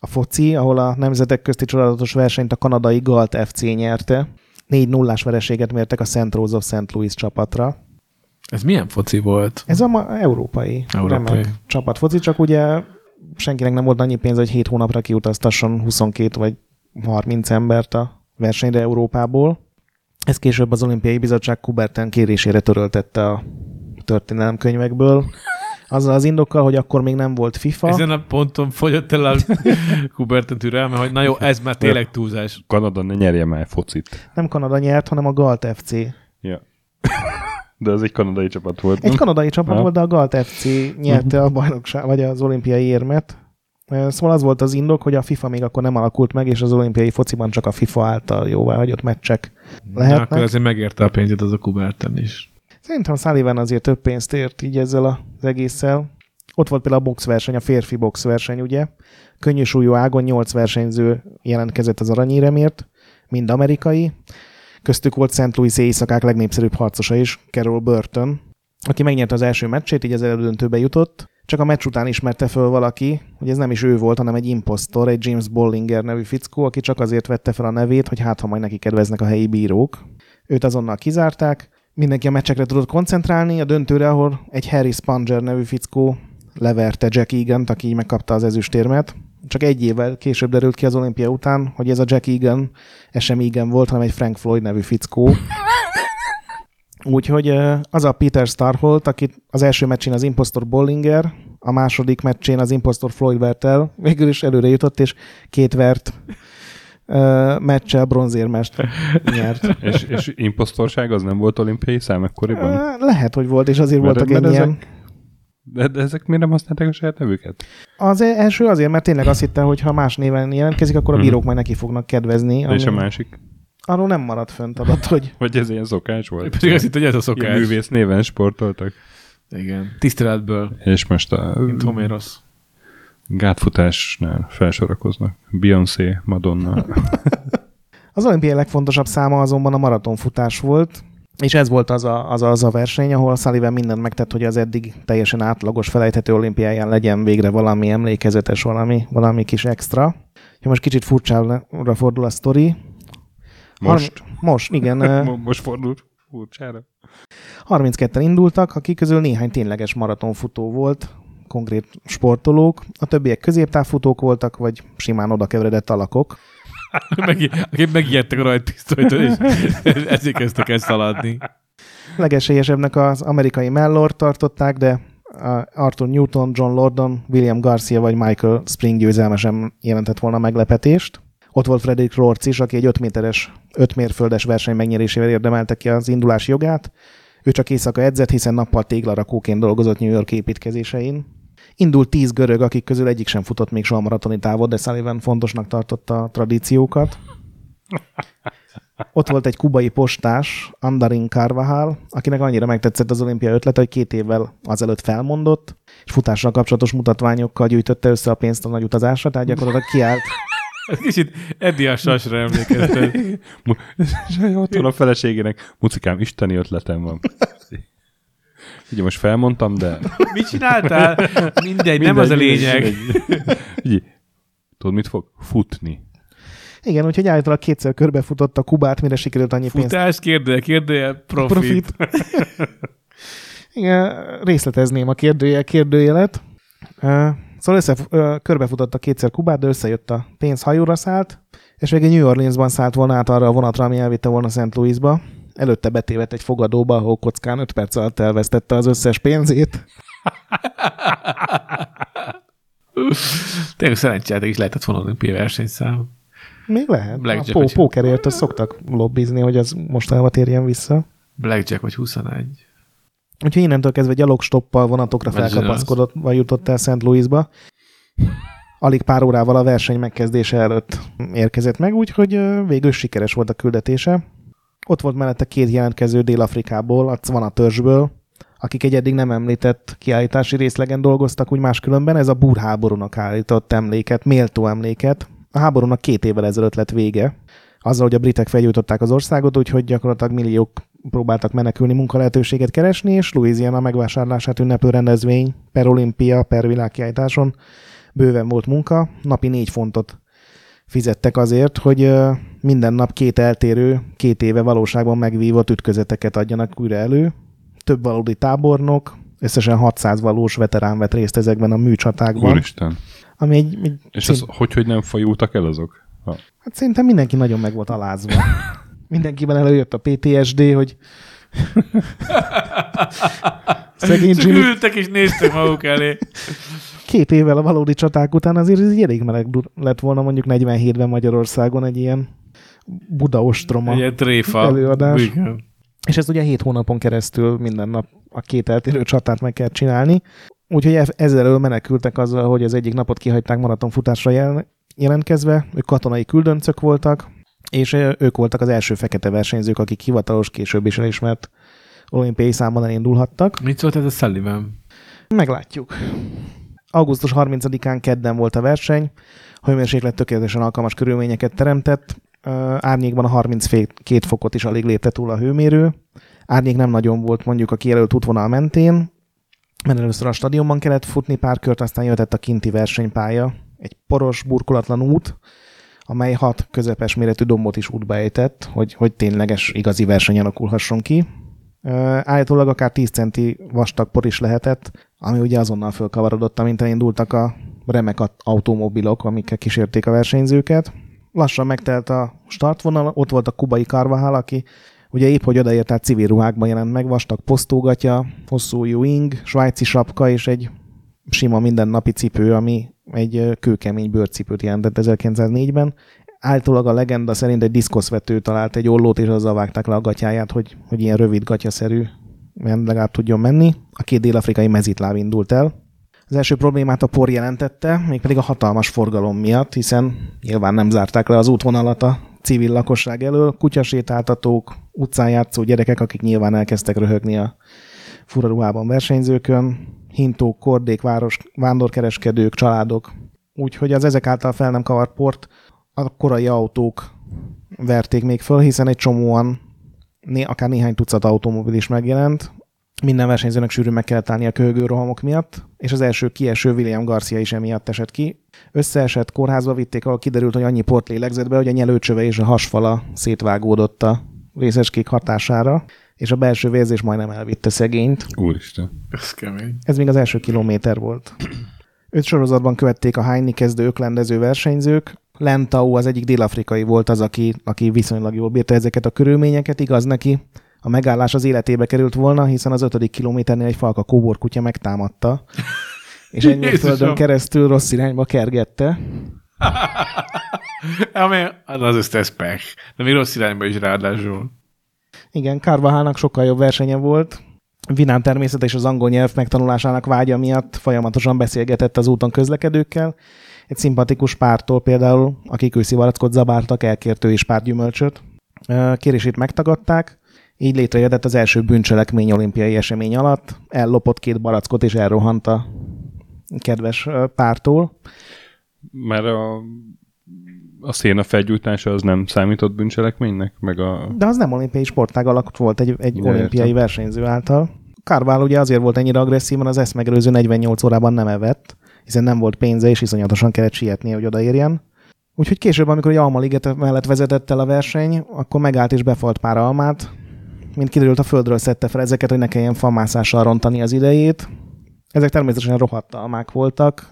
A foci, ahol a nemzetek közti csodálatos versenyt a kanadai Galt FC nyerte. 4-0-ás vereséget mértek a Szent Rózsov Szent Louis csapatra. Ez milyen foci volt? Ez a európai. Csapatfoci, csak ugye senkinek nem volt annyi pénz, hogy 7 hónapra kiutaztasson 22 vagy 30 embert a versenyre Európából. Ez később az Olimpiai Bizottság Coubertin kérésére töröltette a történelemkönyvekből. Azzal az indokkal, hogy akkor még nem volt FIFA. Ezen a ponton fogyott el a Coubertin türelme, hogy na jó, ez már tényleg túlzás. Kanada ne nyerje már focit. Nem Kanada nyert, hanem a Galt FC. Ja. De az egy kanadai csapat volt. Egy kanadai csapat volt, de a Galt FC nyerte a bajnokság, vagy az olimpiai érmet. Szóval az volt az indok, hogy a FIFA még akkor nem alakult meg, és az olimpiai fociban csak a FIFA által jóváhagyott meccsek lehetnek. Na, akkor azért megérte a pénzét az a Coubertin is. Szerintem Sullivan azért több pénzt ért így ezzel az egésszel. Ott volt például a boxverseny, a férfi boxverseny, ugye? Könnyű súlyú ágon 8 versenyző jelentkezett az aranyéremért, mind amerikai. Köztük volt St. Louis éjszakák legnépszerűbb harcosa is, Carol Burton, aki megnyerte az első meccsét, így az elődöntőbe jutott. Csak a meccs után ismerte föl valaki, hogy ez nem is ő volt, hanem egy imposztor, egy James Bollinger nevű fickó, aki csak azért vette fel a nevét, hogy hát ha majd neki kedveznek a helyi bírók. Őt azonnal kizárták, mindenki a meccsekre tudott koncentrálni, a döntőre, ahol egy Harry Sponger nevű fickó leverte Jack Egan-t, aki így megkapta az ezüstérmet. Csak egy évvel később derült ki az olimpia után, hogy ez a Jack Egan, ez sem Egan volt, hanem egy Frank Floyd nevű fickó. Úgyhogy az a Peter Starholt, akit az első meccsén az impostor Bollinger, a második meccsén az impostor Floyd vert el, végül is előre jutott, és 2 vert meccsel bronzérmest nyert. És impostorság az nem volt olimpiai szám ekkoriban? Lehet, hogy volt, és azért voltak egy ilyen... De ezek miért nem használták a saját nevüket? Az első azért, mert tényleg azt hitte, hogy ha más néven jelentkezik, akkor a bírók majd neki fognak kedvezni. És a másik? Arról nem maradt fönt adat, hogy... Vagy ez ilyen szokás volt. Pedig azt itt, hogy ez a szokás. Ilyen művész néven sportoltak. Igen. Tiszteletből. És most a... Mint Homérosz. Gátfutásnál felsorakoznak. Beyoncé, Madonna. Az olimpiai legfontosabb száma azonban a maratonfutás volt, és ez volt az a verseny, ahol Sullivan mindent megtett, hogy az eddig teljesen átlagos felejthető olimpiáján legyen végre valami emlékezetes, valami kis extra. Ja, most kicsit furcsára fordul a sztori. Most, igen. Most fordult furcsára. 32-en indultak, akik közül néhány tényleges maratonfutó volt, konkrét sportolók, a többiek középtávfutók voltak, vagy simán odakeveredett alakok. Akik megijedtek a rajtpisztolytól, és ezért kezdtek el szaladni. Legesélyesebbnek az amerikai Mellort tartották, de Arthur Newton, John Lordon, William Garcia vagy Michael Spring győzelmesen jelentett volna meglepetést. Ott volt Frederick Lorz is, aki egy 5 mérföldes verseny megnyerésével érdemelte ki az indulási jogát. Ő csak éjszaka edzett, hiszen nappal téglarakóként dolgozott New York építkezésein. Indult 10 görög, akik közül egyik sem futott még soha maratoni távot, de Sullivan fontosnak tartotta a tradíciókat. Ott volt egy kubai postás, Andarín Carvajal, akinek annyira megtetszett az olimpia ötlete, hogy 2 évvel azelőtt felmondott, és futással kapcsolatos mutatványokkal gyűjtötte össze a pénzt a nagy utazásra, tehát gyakorlatilag kiállt. Ez kicsit Eddie a Sassra emlékeztet. Ott van a feleségének. Mucikám, isteni ötletem van. Ugye most felmondtam, de... Mit csináltál? Mindegy, nem az a lényeg. Tudod, mit fog? Futni. Igen, úgyhogy állítólag 2-szer körbefutott a Kubát, mire sikerült annyi pénzt. Futás, kérdőjel, profit. Igen, részletezném a kérdőjelet. Szóval körbefutott a 2-szer Kubát, de összejött a pénz, hajóra szállt, és végül New Orleansban szállt volna át arra a vonatra, ami elvitte volna St. Louisba. Előtte betévedt egy fogadóba, ahol kockán 5 perc alatt elvesztette az összes pénzét. Tényleg szerencsétek is lehetett volna olimpiai versenyszám. Még lehet. Pókerért azt szoktak lobbizni, hogy az mostanában térjen vissza. Blackjack vagy 21. Úgyhogy innentől kezdve gyalogstoppal vonatokra felkapaszkodott, vagy jutott el St. Louisba. Alig pár órával a verseny megkezdése előtt érkezett meg, úgyhogy végül sikeres volt a küldetése. Ott volt mellette 2 jelentkező Dél-Afrikából, a Cvana törzsből, akik egy eddig nem említett kiállítási részlegen dolgoztak, úgy máskülönben ez a búrháborúnak állított emléket, méltó emléket. A háborúnak 2 évvel ezelőtt lett vége, azzal, hogy a britek felgyújtották az országot, úgyhogy gyakorlatilag milliók próbáltak menekülni, munkalehetőséget keresni, és Louisiana megvásárlását ünneplő rendezvény per olimpia, per világkiállításon bőven volt munka, napi 4 fontot fizettek azért, hogy minden nap 2 eltérő, 2 éve valóságban megvívott ütközeteket adjanak újra elő. Több valódi tábornok, összesen 600 valós veterán vett részt ezekben a műcsatákban. Úristen! Ami egy és hogy nem fajultak el azok? Ha. Hát szerintem mindenki nagyon meg volt alázva. Mindenkiben előjött a PTSD, hogy... Csak ültek és néztek maguk elé. 2 évvel a valódi csaták után azért ez elég meleg lett volna mondjuk 47-ben Magyarországon egy ilyen Budaostroma előadás. Igen. És ezt ugye 7 hónapon keresztül minden nap a 2 eltérő csatát meg kell csinálni. Úgyhogy ezzel menekültek azzal, hogy az egyik napot kihagyták maratonfutásra jelentkezve. Ők katonai küldöncök voltak, és ők voltak az első fekete versenyzők, akik hivatalos, később is elismert olimpiai számban elindulhattak. Mit szólt ez a Sullivan? Meglátjuk. Augusztus 30-án kedden volt a verseny, a hőmérséklet tökéletesen alkalmas körülményeket teremtett, árnyékban a 32 fokot is alig lépte túl a hőmérő, árnyék nem nagyon volt mondjuk a kijelölt útvonal mentén, mert először a stadionban kellett futni pár kört, aztán jöhetett a kinti versenypálya, egy poros, burkolatlan út, amely 6 közepes méretű dombot is útba ejtett, hogy tényleges igazi verseny alakulhasson ki. Állítólag akár 10 centi vastag por is lehetett, ami ugye azonnal fölkavarodott, amint elindultak a remek automobilok, amikkel kísérték a versenyzőket. Lassan megtelt a startvonal, ott volt a kubai Carvajal, aki ugye épp hogy odaért, tehát civil ruhákban jelent meg, vastag posztógatya, hosszú ing, svájci sapka és egy sima mindennapi cipő, ami egy kőkemény bőrcipőt jelentett 1904-ben. Általában a legenda szerint egy diszkoszvető talált egy ollót, és azzal vágták le a gatyáját, hogy ilyen rövid gatyaszerű legalább tudjon menni. A 2 dél-afrikai mezitláb indult el. Az első problémát a por jelentette, mégpedig a hatalmas forgalom miatt, hiszen nyilván nem zárták le az útvonalat a civil lakosság elől, kutyasétáltatók, utcán játszó gyerekek, akik nyilván elkezdtek röhögni a furaruhában versenyzőkön, hintók, kordék, vándorkereskedők, családok. Úgyhogy az ezek által fel nem kavart port a korai autók verték még föl, hiszen egy csomóan, akár néhány tucat automobil is megjelent. Minden versenyzőnek sűrűn meg kellett állni a köhögő rohamok miatt, és az első kieső William Garcia is emiatt esett ki. Összeesett, kórházba vitték, ahol kiderült, hogy annyi port lélegzett be, hogy a nyelőcsöve és a hasfala szétvágódott a részecskék hatására, és a belső vérzés majdnem elvitte szegényt. Úristen, ez kemény. Ez még az első kilométer volt. 5 sorozatban követték a hányni kezdő öklendező versenyzők, Lentau az egyik dél-afrikai volt az, aki viszonylag jól bírta ezeket a körülményeket, igaz neki? A megállás az életébe került volna, hiszen az 5. kilométernél egy falka kóborkutya megtámadta, és ennyi földön keresztül rossz irányba kergette. Az összteszpek. De még rossz irányba is ráadásul. Igen, Carvajalnak sokkal jobb versenye volt. Vinám természete és az angol nyelv megtanulásának vágya miatt folyamatosan beszélgetett az úton közlekedőkkel. Egy szimpatikus pártól például, akik őszivarackot zabáltak, elkért ő is pár gyümölcsöt. Kérését megtagadták, így létrejött az első bűncselekmény olimpiai esemény alatt. Ellopott 2 barackot és elrohant a kedves pártól. Mert a széna felgyújtása az nem számított bűncselekménynek? De az nem olimpiai sportág alatt volt egy olimpiai versenyző által. Carvajal ugye azért volt ennyire agresszív, mert az ezt megelőző 48 órában nem evett, hiszen nem volt pénze, és iszonyatosan kellett sietnie, hogy odaérjen. Úgyhogy később, amikor egy almaliget mellett vezetett el a verseny, akkor megállt és befalt pár almát. Mint kiderült, a földről szedte fel ezeket, hogy ne kelljen famászással rontani az idejét. Ezek természetesen rohadt almák voltak,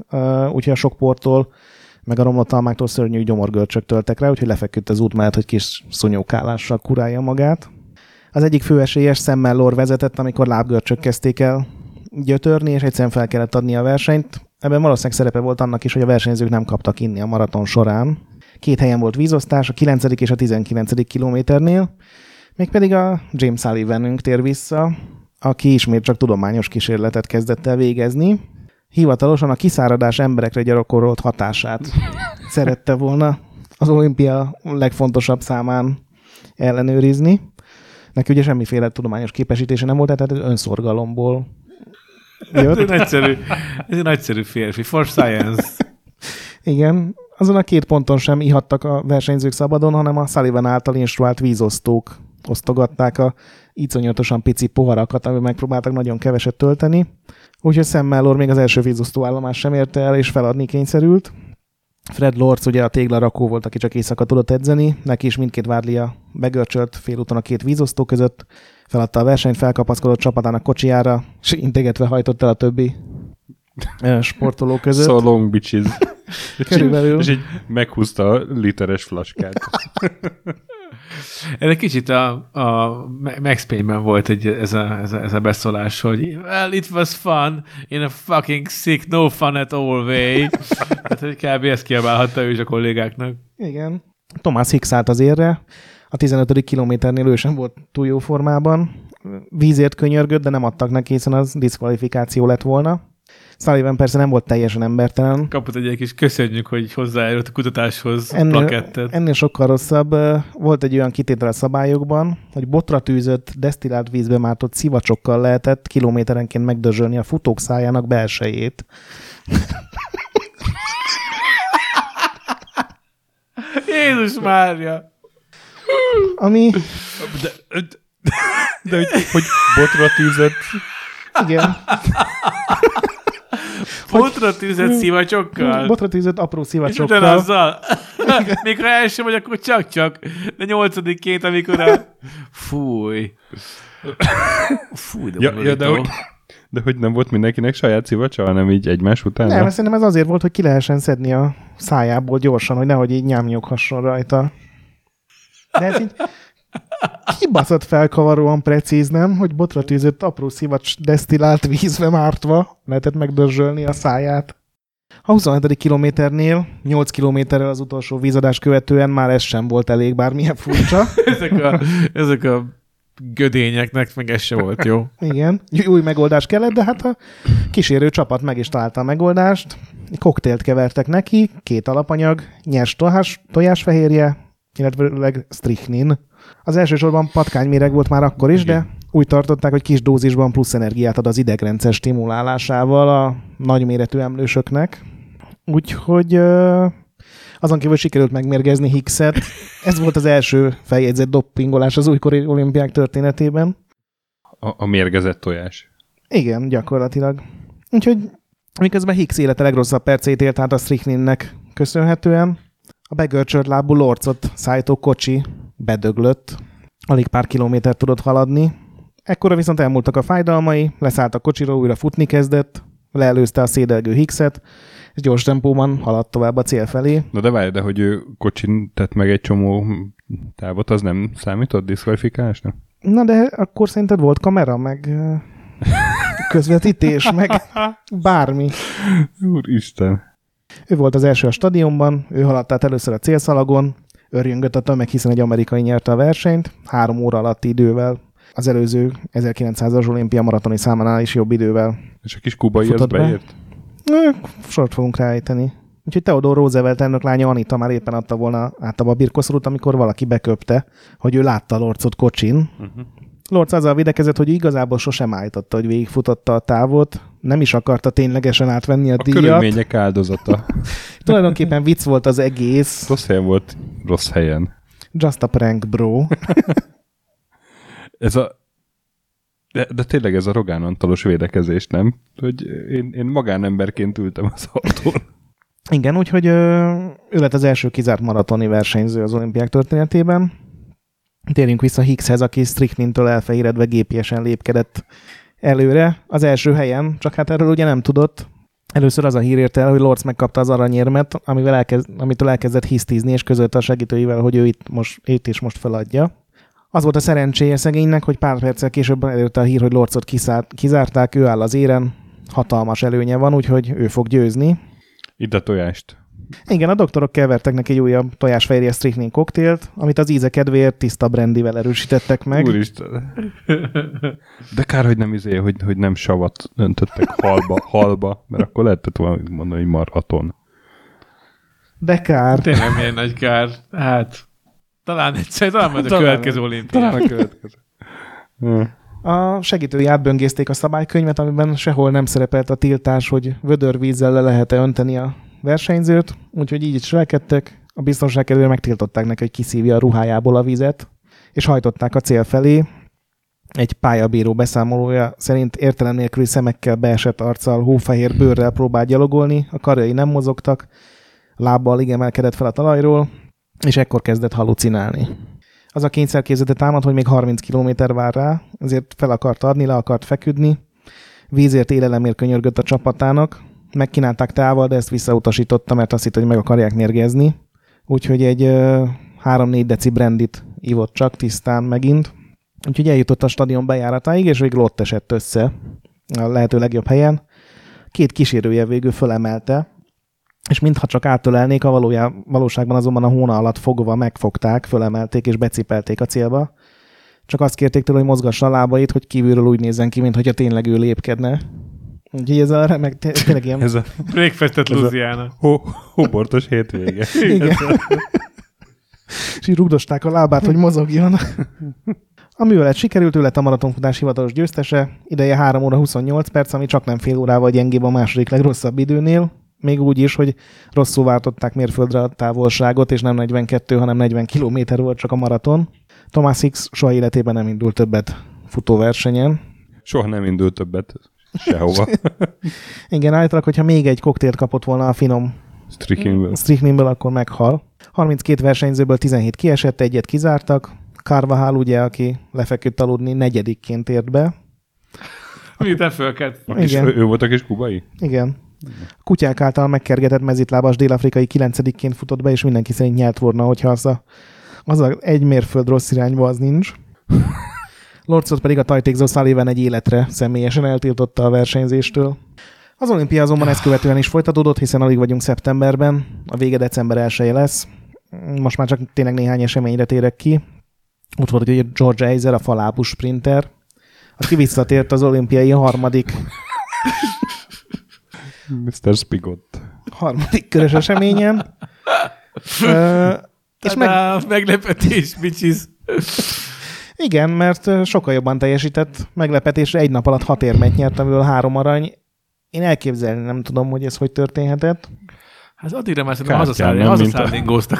úgyhogy a sok portól, meg a romlott almáktól szörnyű gyomorgörcsök töltek rá, úgyhogy lefeküdt az út mellett, hogy kis szunyókálással kurálja magát. Az egyik főesélyes Sam Mellor vezetett, amikor lábgörcsök kezdték el gyötörni, és egyszerűen fel kellett adni a versenyt. Ebben valószínűleg szerepe volt annak is, hogy a versenyzők nem kaptak inni a maraton során. 2 helyen volt vízosztás, a 9. és a 19. kilométernél, mégpedig a James Sullivanünk tér vissza, aki ismét csak tudományos kísérletet kezdett el végezni. Hivatalosan a kiszáradás emberekre gyakorolt hatását szerette volna az olimpia legfontosabb számán ellenőrizni. Neki ugye semmiféle tudományos képesítése nem volt, tehát önszorgalomból jött. Ez egy nagyszerű férfi. For science. Igen. Azon a 2 ponton sem ihattak a versenyzők szabadon, hanem a Sullivan által instruált vízosztók osztogatták a iszonyatosan pici poharakat, amiben megpróbáltak nagyon keveset tölteni. Úgyhogy Sam Mellor még az első vízosztóállomás sem érte el, és feladni kényszerült. Fred Lorz ugye a téglarakó volt, aki csak éjszaka tudott edzeni, neki is mindkét vádlia begörcsölt félúton a 2 vízosztó között, feladta a versenyt, felkapaszkodott csapatának kocsijára, és integetve hajtott el a többi sportoló között. So long, bitches. Körülbelül. És így meghúzta a literes flaskát. Ez egy kicsit a Max Payne-ben volt ez a beszólás, hogy well, it was fun in a fucking sick, no fun at all way. Hát, hogy kb. Ezt kiabálhatta ő is a kollégáknak. Igen. Thomas Hicks állt az érre. A 15. kilométernél ő sem volt túl jó formában. Vízért könyörgött, de nem adtak neki, hiszen az diszkvalifikáció lett volna. Sullivan persze nem volt teljesen embertelen. Kapott egy kis köszönjük, hogy hozzájárult a kutatáshoz plakettet. Ennél sokkal rosszabb. Volt egy olyan kitétel a szabályokban, hogy botra tűzött, desztillált vízbe mártott szivacsokkal lehetett kilométerenként megdörzsölni a futók szájának belsejét. Jézus Mária! Ami... De hogy botra tűzött... Igen. Botratűzött szivacsokkal? Botratűzött apró szivacsokkal. És ugyanazzal? Még ha első vagy, akkor csak-csak. De 8-ként, amikor Fúj. Fúj, de hogy nem volt mindenkinek saját szivacsa, hanem így egymás után? Nem, szerintem ez azért volt, hogy ki lehessen szedni a szájából gyorsan, hogy nehogy így nyámnyoghasson rajta. De ez így... Kibaszott felkavaróan precíz, nem? Hogy botratűzött apró szivacs desztillált vízbe mártva lehetett megdörzsölni a száját. A 27. kilométernél, 8 kilométerrel az utolsó vízadás követően már ez sem volt elég, bármilyen furcsa. ezek a gödényeknek meg ez sem volt jó. Igen, új megoldás kellett, de hát a kísérő csapat meg is találta a megoldást. Koktélt kevertek neki, 2 alapanyag, nyers tojásfehérje, illetve strychnin. Az elsősorban patkányméreg volt már akkor is, de úgy tartották, hogy kis dózisban plusz energiát ad az idegrendszer stimulálásával a nagyméretű emlősöknek. Úgyhogy azon kívül sikerült megmérgezni Hickset. Ez volt az első feljegyzett doppingolás az újkori olimpiák történetében. A mérgezett tojás. Igen, gyakorlatilag. Úgyhogy miközben Hicks élete legrosszabb percét élt át a strychninnek köszönhetően, a begörcsölt lábú Lorcot szájtó kocsi bedöglött. Alig pár kilométert tudott haladni. Ekkora viszont elmúltak a fájdalmai, leszállt a kocsiról, újra futni kezdett, leelőzte a szédelgő Hickset, és gyors tempóban haladt tovább a cél felé. Na de várj, de hogy ő kocsin tett meg egy csomó távot, az nem számított diszkvalifikálásnak? Na de akkor szerinted volt kamera, meg közvetítés, meg bármi. Úristen. Ő volt az első a stadionban, ő haladt át először a célszalagon, örjöngött a tömeg, hiszen egy amerikai nyerte a versenyt, 3 óra alatti idővel, az előző 1900-as olimpia maratoni számánál is jobb idővel. És a kis kubai az beért? Sort fogunk ráállítani. Úgyhogy Theodore Roosevelt elnök lánya Anita már éppen adta volna át a babírkoszorút, amikor valaki beköpte, hogy ő látta Lorzot kocsin. Uh-huh. Lorz azzal védekezett, hogy igazából sosem állította, hogy végigfutotta a távot, nem is akarta ténylegesen átvenni a díjat. A körülmények áldozata. Tulajdonképpen vicc volt az egész. Rossz helyen volt, rossz helyen. Just a prank, bro. Ez a... De tényleg ez a Rogán Antalos védekezés, nem? Hogy én magánemberként ültem az autón. Igen, úgyhogy ő lett az első kizárt maratoni versenyző az olimpiák történetében. Térjünk vissza Hickshez, aki Stricklintől elfehéredve gépiesen lépkedett előre. Az első helyen, csak hát erről ugye nem tudott. Először az a hír ért el, hogy Lorz megkapta az aranyérmet, amitől elkezdett hisztizni, és közölte a segítőivel, hogy ő itt most feladja. Az volt a szerencséje szegénynek, hogy pár perccel később előtte a hír, hogy Lorzot kizárták, ő áll az éren, hatalmas előnye van, úgyhogy ő fog győzni. Itt a tojást. Igen, a doktorok kevertek neki egy újabb tojásfehérje strychnin koktélt, amit az íze kedvéért tiszta brandivel erősítettek meg. Úristen! De kár, hogy nem hogy nem savat öntöttek halba, mert akkor lehetett volna mondani, hogy marhaton. De kár! Tényleg milyen nagy kár. Hát... Talán egyszer, talán majd a következő olimpián. A segítői átböngészték a szabálykönyvet, amiben sehol nem szerepelt a tiltás, hogy vödörvízzel le lehet-e önteni a versenyzőt, úgyhogy így is cselekedtek. A biztonság kedvéért megtiltották neki, hogy kiszívja a ruhájából a vizet, és hajtották a cél felé. Egy pályabíró beszámolója szerint értelem nélküli szemekkel, beesett arccal, hófehér bőrrel próbált gyalogolni, a karjai nem mozogtak, lábbal alig emelkedett fel a talajról, és ekkor kezdett halucinálni. Az a kényszerképzete támad, hogy még 30 kilométer vár rá, ezért fel akart adni, le akart feküdni, vízért, élelemért könyörgött a csapatának, megkínálták teával, de ezt visszautasította, mert azt hitt, hogy meg akarják mérgezni, úgyhogy egy 3-4 deci brandit ivott csak tisztán megint, úgyhogy eljutott a stadion bejáratáig, és végül ott esett össze a lehető legjobb helyen. 2 kísérője végül fölemelte, és mintha csak átölelnék, a valóságban azonban a hóna alatt fogva megfogták, fölemelték és becipelték a célba. Csak azt kérték tőle, hogy mozgassa a lábait, hogy kívülről úgy nézzen ki, mintha tényleg ő lépkedne. Úgyhogy ez a remek, tényleg ilyen... Ez a breakfastet Louisiana. Hobortos hétvége. Igen. És így rugdosták a lábát, hogy mozogjon. A művelet sikerült, ő lett a maratonfutás hivatalos győztese. Ideje 3 óra 28 perc, ami csak nem fél órával gyengébb a második legrosszabb időnél. Még úgy is, hogy rosszul váltották mérföldre a távolságot, és nem 42, hanem 40 kilométer volt csak a maraton. Thomas Hicks soha életében nem indult többet futóversenyen. Soha nem indult többet sehova. Igen, állítólag, hogyha még egy koktélt kapott volna a finom Strickninből, akkor meghal. 32 versenyzőből 17 kiesett, egyet kizártak. Carvajal, ugye, aki lefeküdt aludni, 4. ért be. Miután fölkelt. Ő volt a kis kubai? Igen. A kutyák által megkergetett mezitlábas dél-afrikai 9. futott be, és mindenki szerint nyert volna, hogyha az egy mérföld rossz irányba az nincs. Lorzot pedig a tajtékzó Sullivan egy életre személyesen eltiltotta a versenyzéstől. Az olimpia azonban ezt követően is folytatódott, hiszen alig vagyunk szeptemberben, a vége december 1-je lesz. Most már csak tényleg néhány eseményre térek ki. Ott volt, hogy George Eiser, a falábú sprinter, aki visszatért az olimpiai harmadik... Mr. Spigot. Harmadik körös eseményen. És meglepetés, bicsiz. Igen, mert sokkal jobban teljesített, meglepetésre 1 nap alatt 6 érmet nyert, amiből 3 arany. Én elképzelni nem tudom, hogy ez hogy történhetett. Hát addigra már szerintem hazaszállni góztak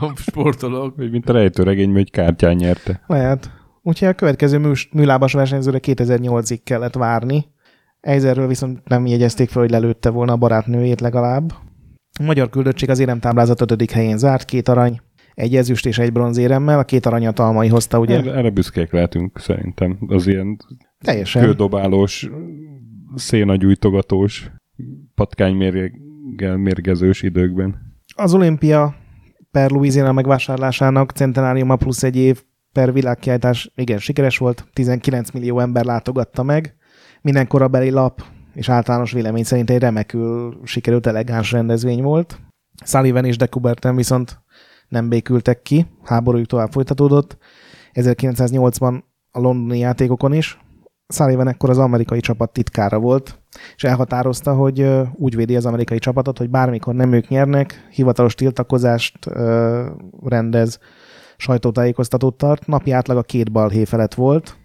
a sportolók. Mint a rejtőregényben, hogy kártyán nyerte. Lehet. Úgyhogy a következő műlábas versenyzőre 2008-ig kellett várni. Eiserről viszont nem jegyezték fel, hogy lelőtte volna a barátnőjét legalább. A magyar küldöttség az éremtáblázat 5. helyén zárt, 2 arany, 1 ezüst és 1 bronzéremmel, a 2 aranyat Almai hozta, ugye? Erre büszkék lehetünk szerintem, az ilyen teljesen kődobálós, szénagyújtogatós, patkánymérje mérgezős időkben. Az olimpia per Louisiana megvásárlásának centenáriuma plusz egy év per világkiállítás igen sikeres volt, 19 millió ember látogatta meg, minden korabeli lap és általános vélemény szerint egy remekül sikerült elegáns rendezvény volt. Sullivan és de Coubertin viszont nem békültek ki, háborújuk tovább folytatódott, 1980-ban a londoni játékokon is. Sullivan ekkor az amerikai csapat titkára volt, és elhatározta, hogy úgy védi az amerikai csapatot, hogy bármikor nem ők nyernek, hivatalos tiltakozást rendez, sajtótájékoztatót tart, napi átlag a 2 balhé felett volt,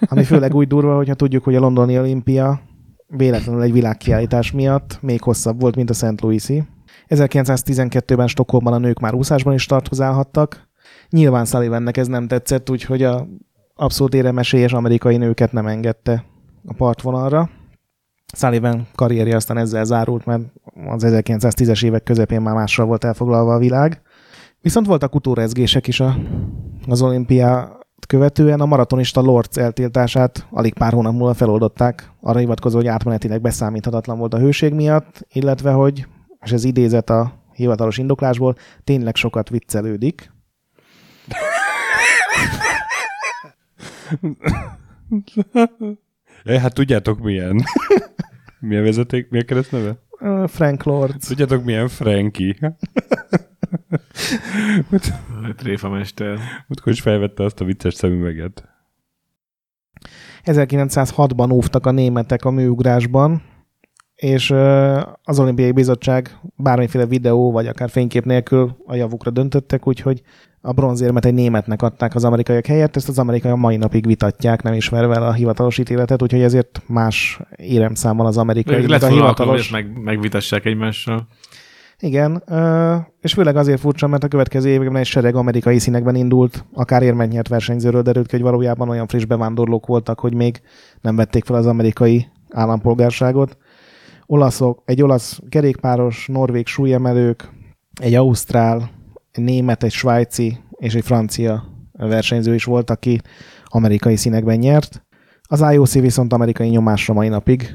ami főleg úgy durva, hogyha tudjuk, hogy a londoni olimpia véletlenül egy világkiállítás miatt még hosszabb volt, mint a St. Louis-i. 1912-ben Stockholmban a nők már úszásban is tartozálhattak. Nyilván Sullivannek ez nem tetszett, úgyhogy a abszolút éremesélyes amerikai nőket nem engedte a partvonalra. Sullivan karrierje aztán ezzel zárult, mert az 1910-es évek közepén már mással volt elfoglalva a világ. Viszont voltak utórezgések is az olimpiát követően. A maratonista Lorz eltiltását alig pár hónap múlva feloldották, arra hivatkozó, hogy átmenetileg beszámíthatatlan volt a hőség miatt, illetve hogy, és ez idézet a hivatalos indoklásból, tényleg sokat viccelődik. Hát tudjátok milyen. Milyen vezeték, milyen keresztneve? Frank Lorz. Tudjátok milyen Frankie. Tréfamester. Múltkor is felvette azt a vicces szemüveget. 1906-ban óvtak a németek a műugrásban, és az Olimpiai Bizottság bármiféle videó vagy akár fénykép nélkül a javukra döntöttek, úgyhogy a bronzérmet egy németnek adták az amerikaiak helyett, ezt az amerikaiak mai napig vitatják, nem ismerve a hivatalos ítéletet, úgyhogy ezért más éremszámmal az amerikai, mint a hivatalos. Megvitassák egymással. Igen, és főleg azért furcsa, mert a következő években egy sereg amerikai színekben indult, akár érmet nyert versenyzőről derült ki, hogy valójában olyan friss bevándorlók voltak, hogy még nem vették fel az amerikai állampolgárságot. Egy olasz kerékpáros, norvég súlyemelők, egy ausztrál, egy német, egy svájci és egy francia versenyző is volt, aki amerikai színekben nyert. Az IOC viszont amerikai nyomásra mai napig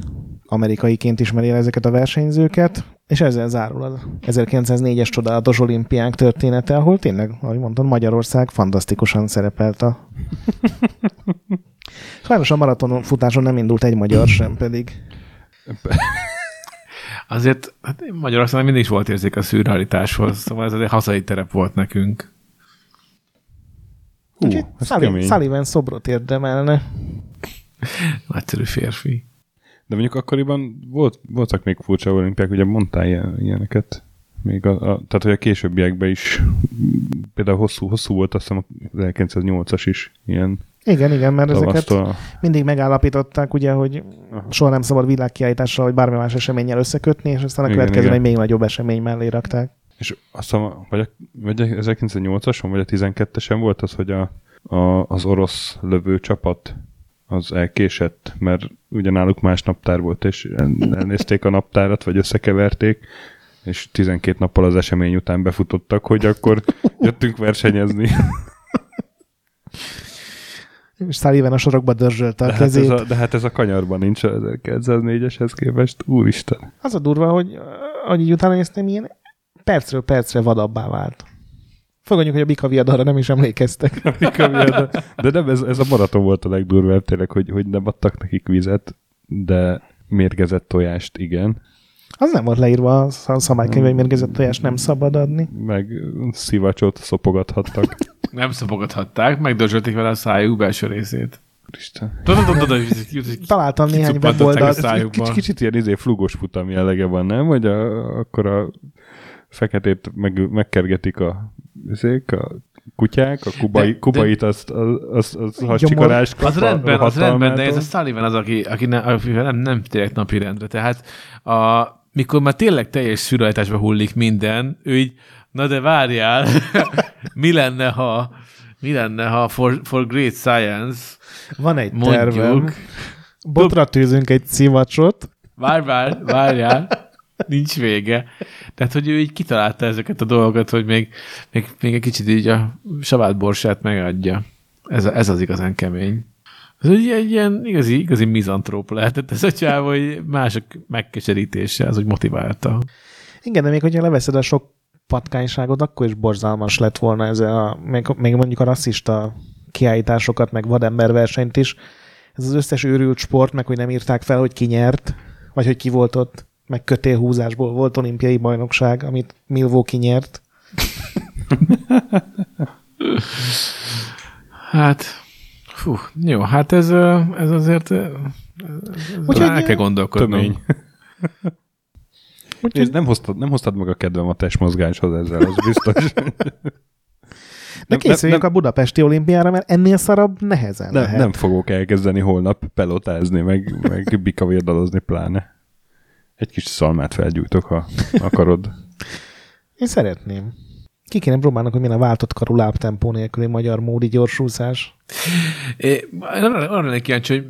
amerikaiként ismeri ezeket a versenyzőket, és ezzel zárul az 1904-es csodálatos olimpiánk története, ahol tényleg, ahogy mondtam, Magyarország fantasztikusan szerepelt a... Sajnos a maratonfutáson nem indult egy magyar sem pedig. Azért hát Magyarországon mindig is volt érzék a szürrealitáshoz, szóval ez azért hazai terep volt nekünk. Úgyhogy Sullivan szobrot érdemelne. Nagyszerű férfi. De mondjuk akkoriban voltak még furcsa olimpiák, ugye mondtál ilyeneket. Még tehát, hogy a későbbiekben is például hosszú volt, azt hiszem a 1908-as is ilyen. Igen, mert ezeket mindig megállapították, ugye, hogy soha nem szabad világkiállításra, vagy bármi más eseménnyel összekötni, és aztán a következően egy még nagyobb esemény mellé rakták. És azt hiszem, vagy a 1908-ason, vagy a 12-esen volt az, hogy az orosz lövőcsapat az elkésett, mert ugyanáluk más naptár volt, és elnézték a naptárat, vagy összekeverték, és 12 nappal az esemény után befutottak, hogy akkor jöttünk versenyezni. És Sullivan a sorokba dörzsölte a kezét. Hát de hát ez a kanyarban nincs a 1904-eshez képest. Úristen! Az a durva, hogy így utána néztem, ilyen percről percre vadabbá vált. Fogadjuk, hogy a Bika viadalra nem is emlékeztek. A Bika viadal. De nem, ez a maraton volt a legdurvább tényleg, hogy nem adtak nekik vizet, de mérgezett tojást, igen. Az nem volt leírva a szabálykönyv, hogy mérgezett tojást nem szabad adni. Meg szivacsot szopogathattak. Nem szopogathatták, megdörzsölték vele a szájuk belső részét. Isten. Találtam néhány weboldalt. Kicsit ilyen flugos futam jellege van, nem? Hogy akkor a feketét megkergetik a kutyák, a kubait, az hacsikarás kap. Az rendben, de ez a Sullivan az, aki nem tényleg napi rendre. Tehát mikor már tényleg teljes szürrealitásba hullik minden, ő így, na de várjál, mi lenne, ha for great science van egy tervünk. Botra tűzünk egy szivacsot. Várjál. Nincs vége. Tehát, hogy ő így kitalálta ezeket a dolgokat, hogy még egy kicsit így a savát borsát megadja. Ez az igazán kemény. Ez egy ilyen igazi mizantróp lehetett ez a csáv, hogy mások megkeserítése, az, hogy motiválta. Igen, de még hogyha leveszed a sok patkányságot, akkor is borzalmas lett volna ez a, még mondjuk a rasszista kiállításokat, meg vademberversenyt is. Ez az összes őrült sport, meg hogy nem írták fel, hogy ki nyert, vagy hogy ki volt ott, meg kötélhúzásból volt olimpiai bajnokság, amit Milwaukee nyert. Hát, fú, jó, hát ez azért el kell gondolkodnom. Tömény. Úgyhogy... Nem hoztad meg a kedvem a testmozgáshoz ezzel, az biztos. De készüljünk a budapesti olimpiára, mert ennél szarabb nehezen lehet. Nem fogok elkezdeni holnap pelotázni, meg bikavérdalozni pláne. Egy kis szalmát felgyújtok, ha akarod. Én szeretném. Ki kéne próbálnak, hogy milyen a váltott karú lábtempó nélküli magyar módi gyorsúszás. Arra lennék kíváncsi,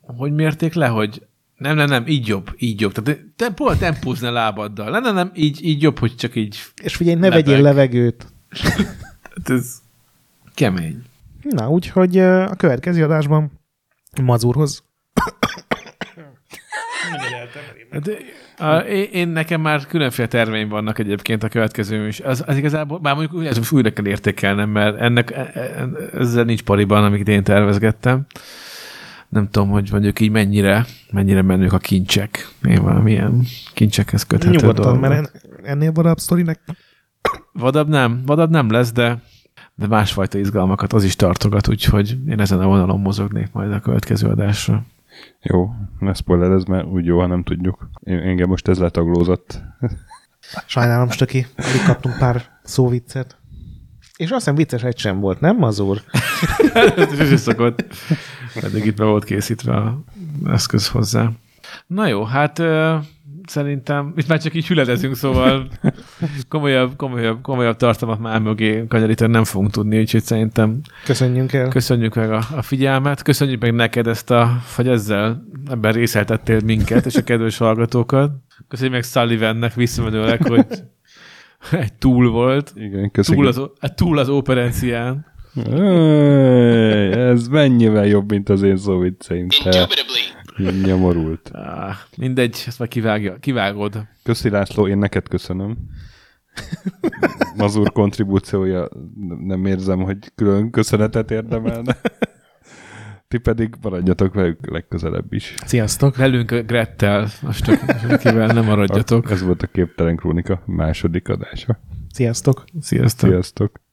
hogy mérték le, hogy nem, így jobb. Tehát te pol tempózni a lábaddal. Nem, így jobb, hogy csak így. És figyelj, ne vegyél levegőt. Ez kemény. Na, úgyhogy a következő adásban Mazurhoz. Én nekem már különféle terveim vannak egyébként a következő is. Az igazából, bár mondjuk ezt újra kell értékelnem, mert ezzel nincs pariban, amit én tervezgettem. Nem tudom, hogy mondjuk így mennyire menők a kincsek. Én valamilyen kincsekhez köthető dolgok. Nyugodtan, mert ennél vadabb sztorinek... Vadabb nem lesz, de másfajta izgalmakat az is tartogat, úgyhogy én ezen a vonalon mozognék majd a következő adásra. Jó, ne spoilerezz, mert úgy jó, ha nem tudjuk. Engem most ez letaglózott. Sajnálom, Stöki, alig kaptunk pár szóviccet. És azt hiszem vicces egy sem volt, nem, Mazur? Ez is szokott. Eddig itt be volt készítve az eszköz hozzá. Na jó, hát... Szerintem, itt már csak így hüledezünk, szóval komolyabb tartalmat már mögé kanyarítani nem fogunk tudni, úgyhogy szerintem köszönjük meg a figyelmet, köszönjük meg neked hogy ezzel ebben részeltettél minket és a kedves hallgatókat. Köszönjük meg Sullivannek visszamenőleg, hogy egy túl volt. Igen, köszönjük. Túl az operencián. Ez mennyivel jobb, mint az én szóvicceim. Nyomorult. Mindegy, ezt már kivágod. Köszi László, én neked köszönöm. Mazur kontribúciója, nem érzem, hogy külön köszönetet érdemelne. Ti pedig maradjatok velük legközelebb is. Sziasztok! Velünk a Grettel, akivel nem maradjatok. Ez volt a Képtelen Krónika második adása. Sziasztok!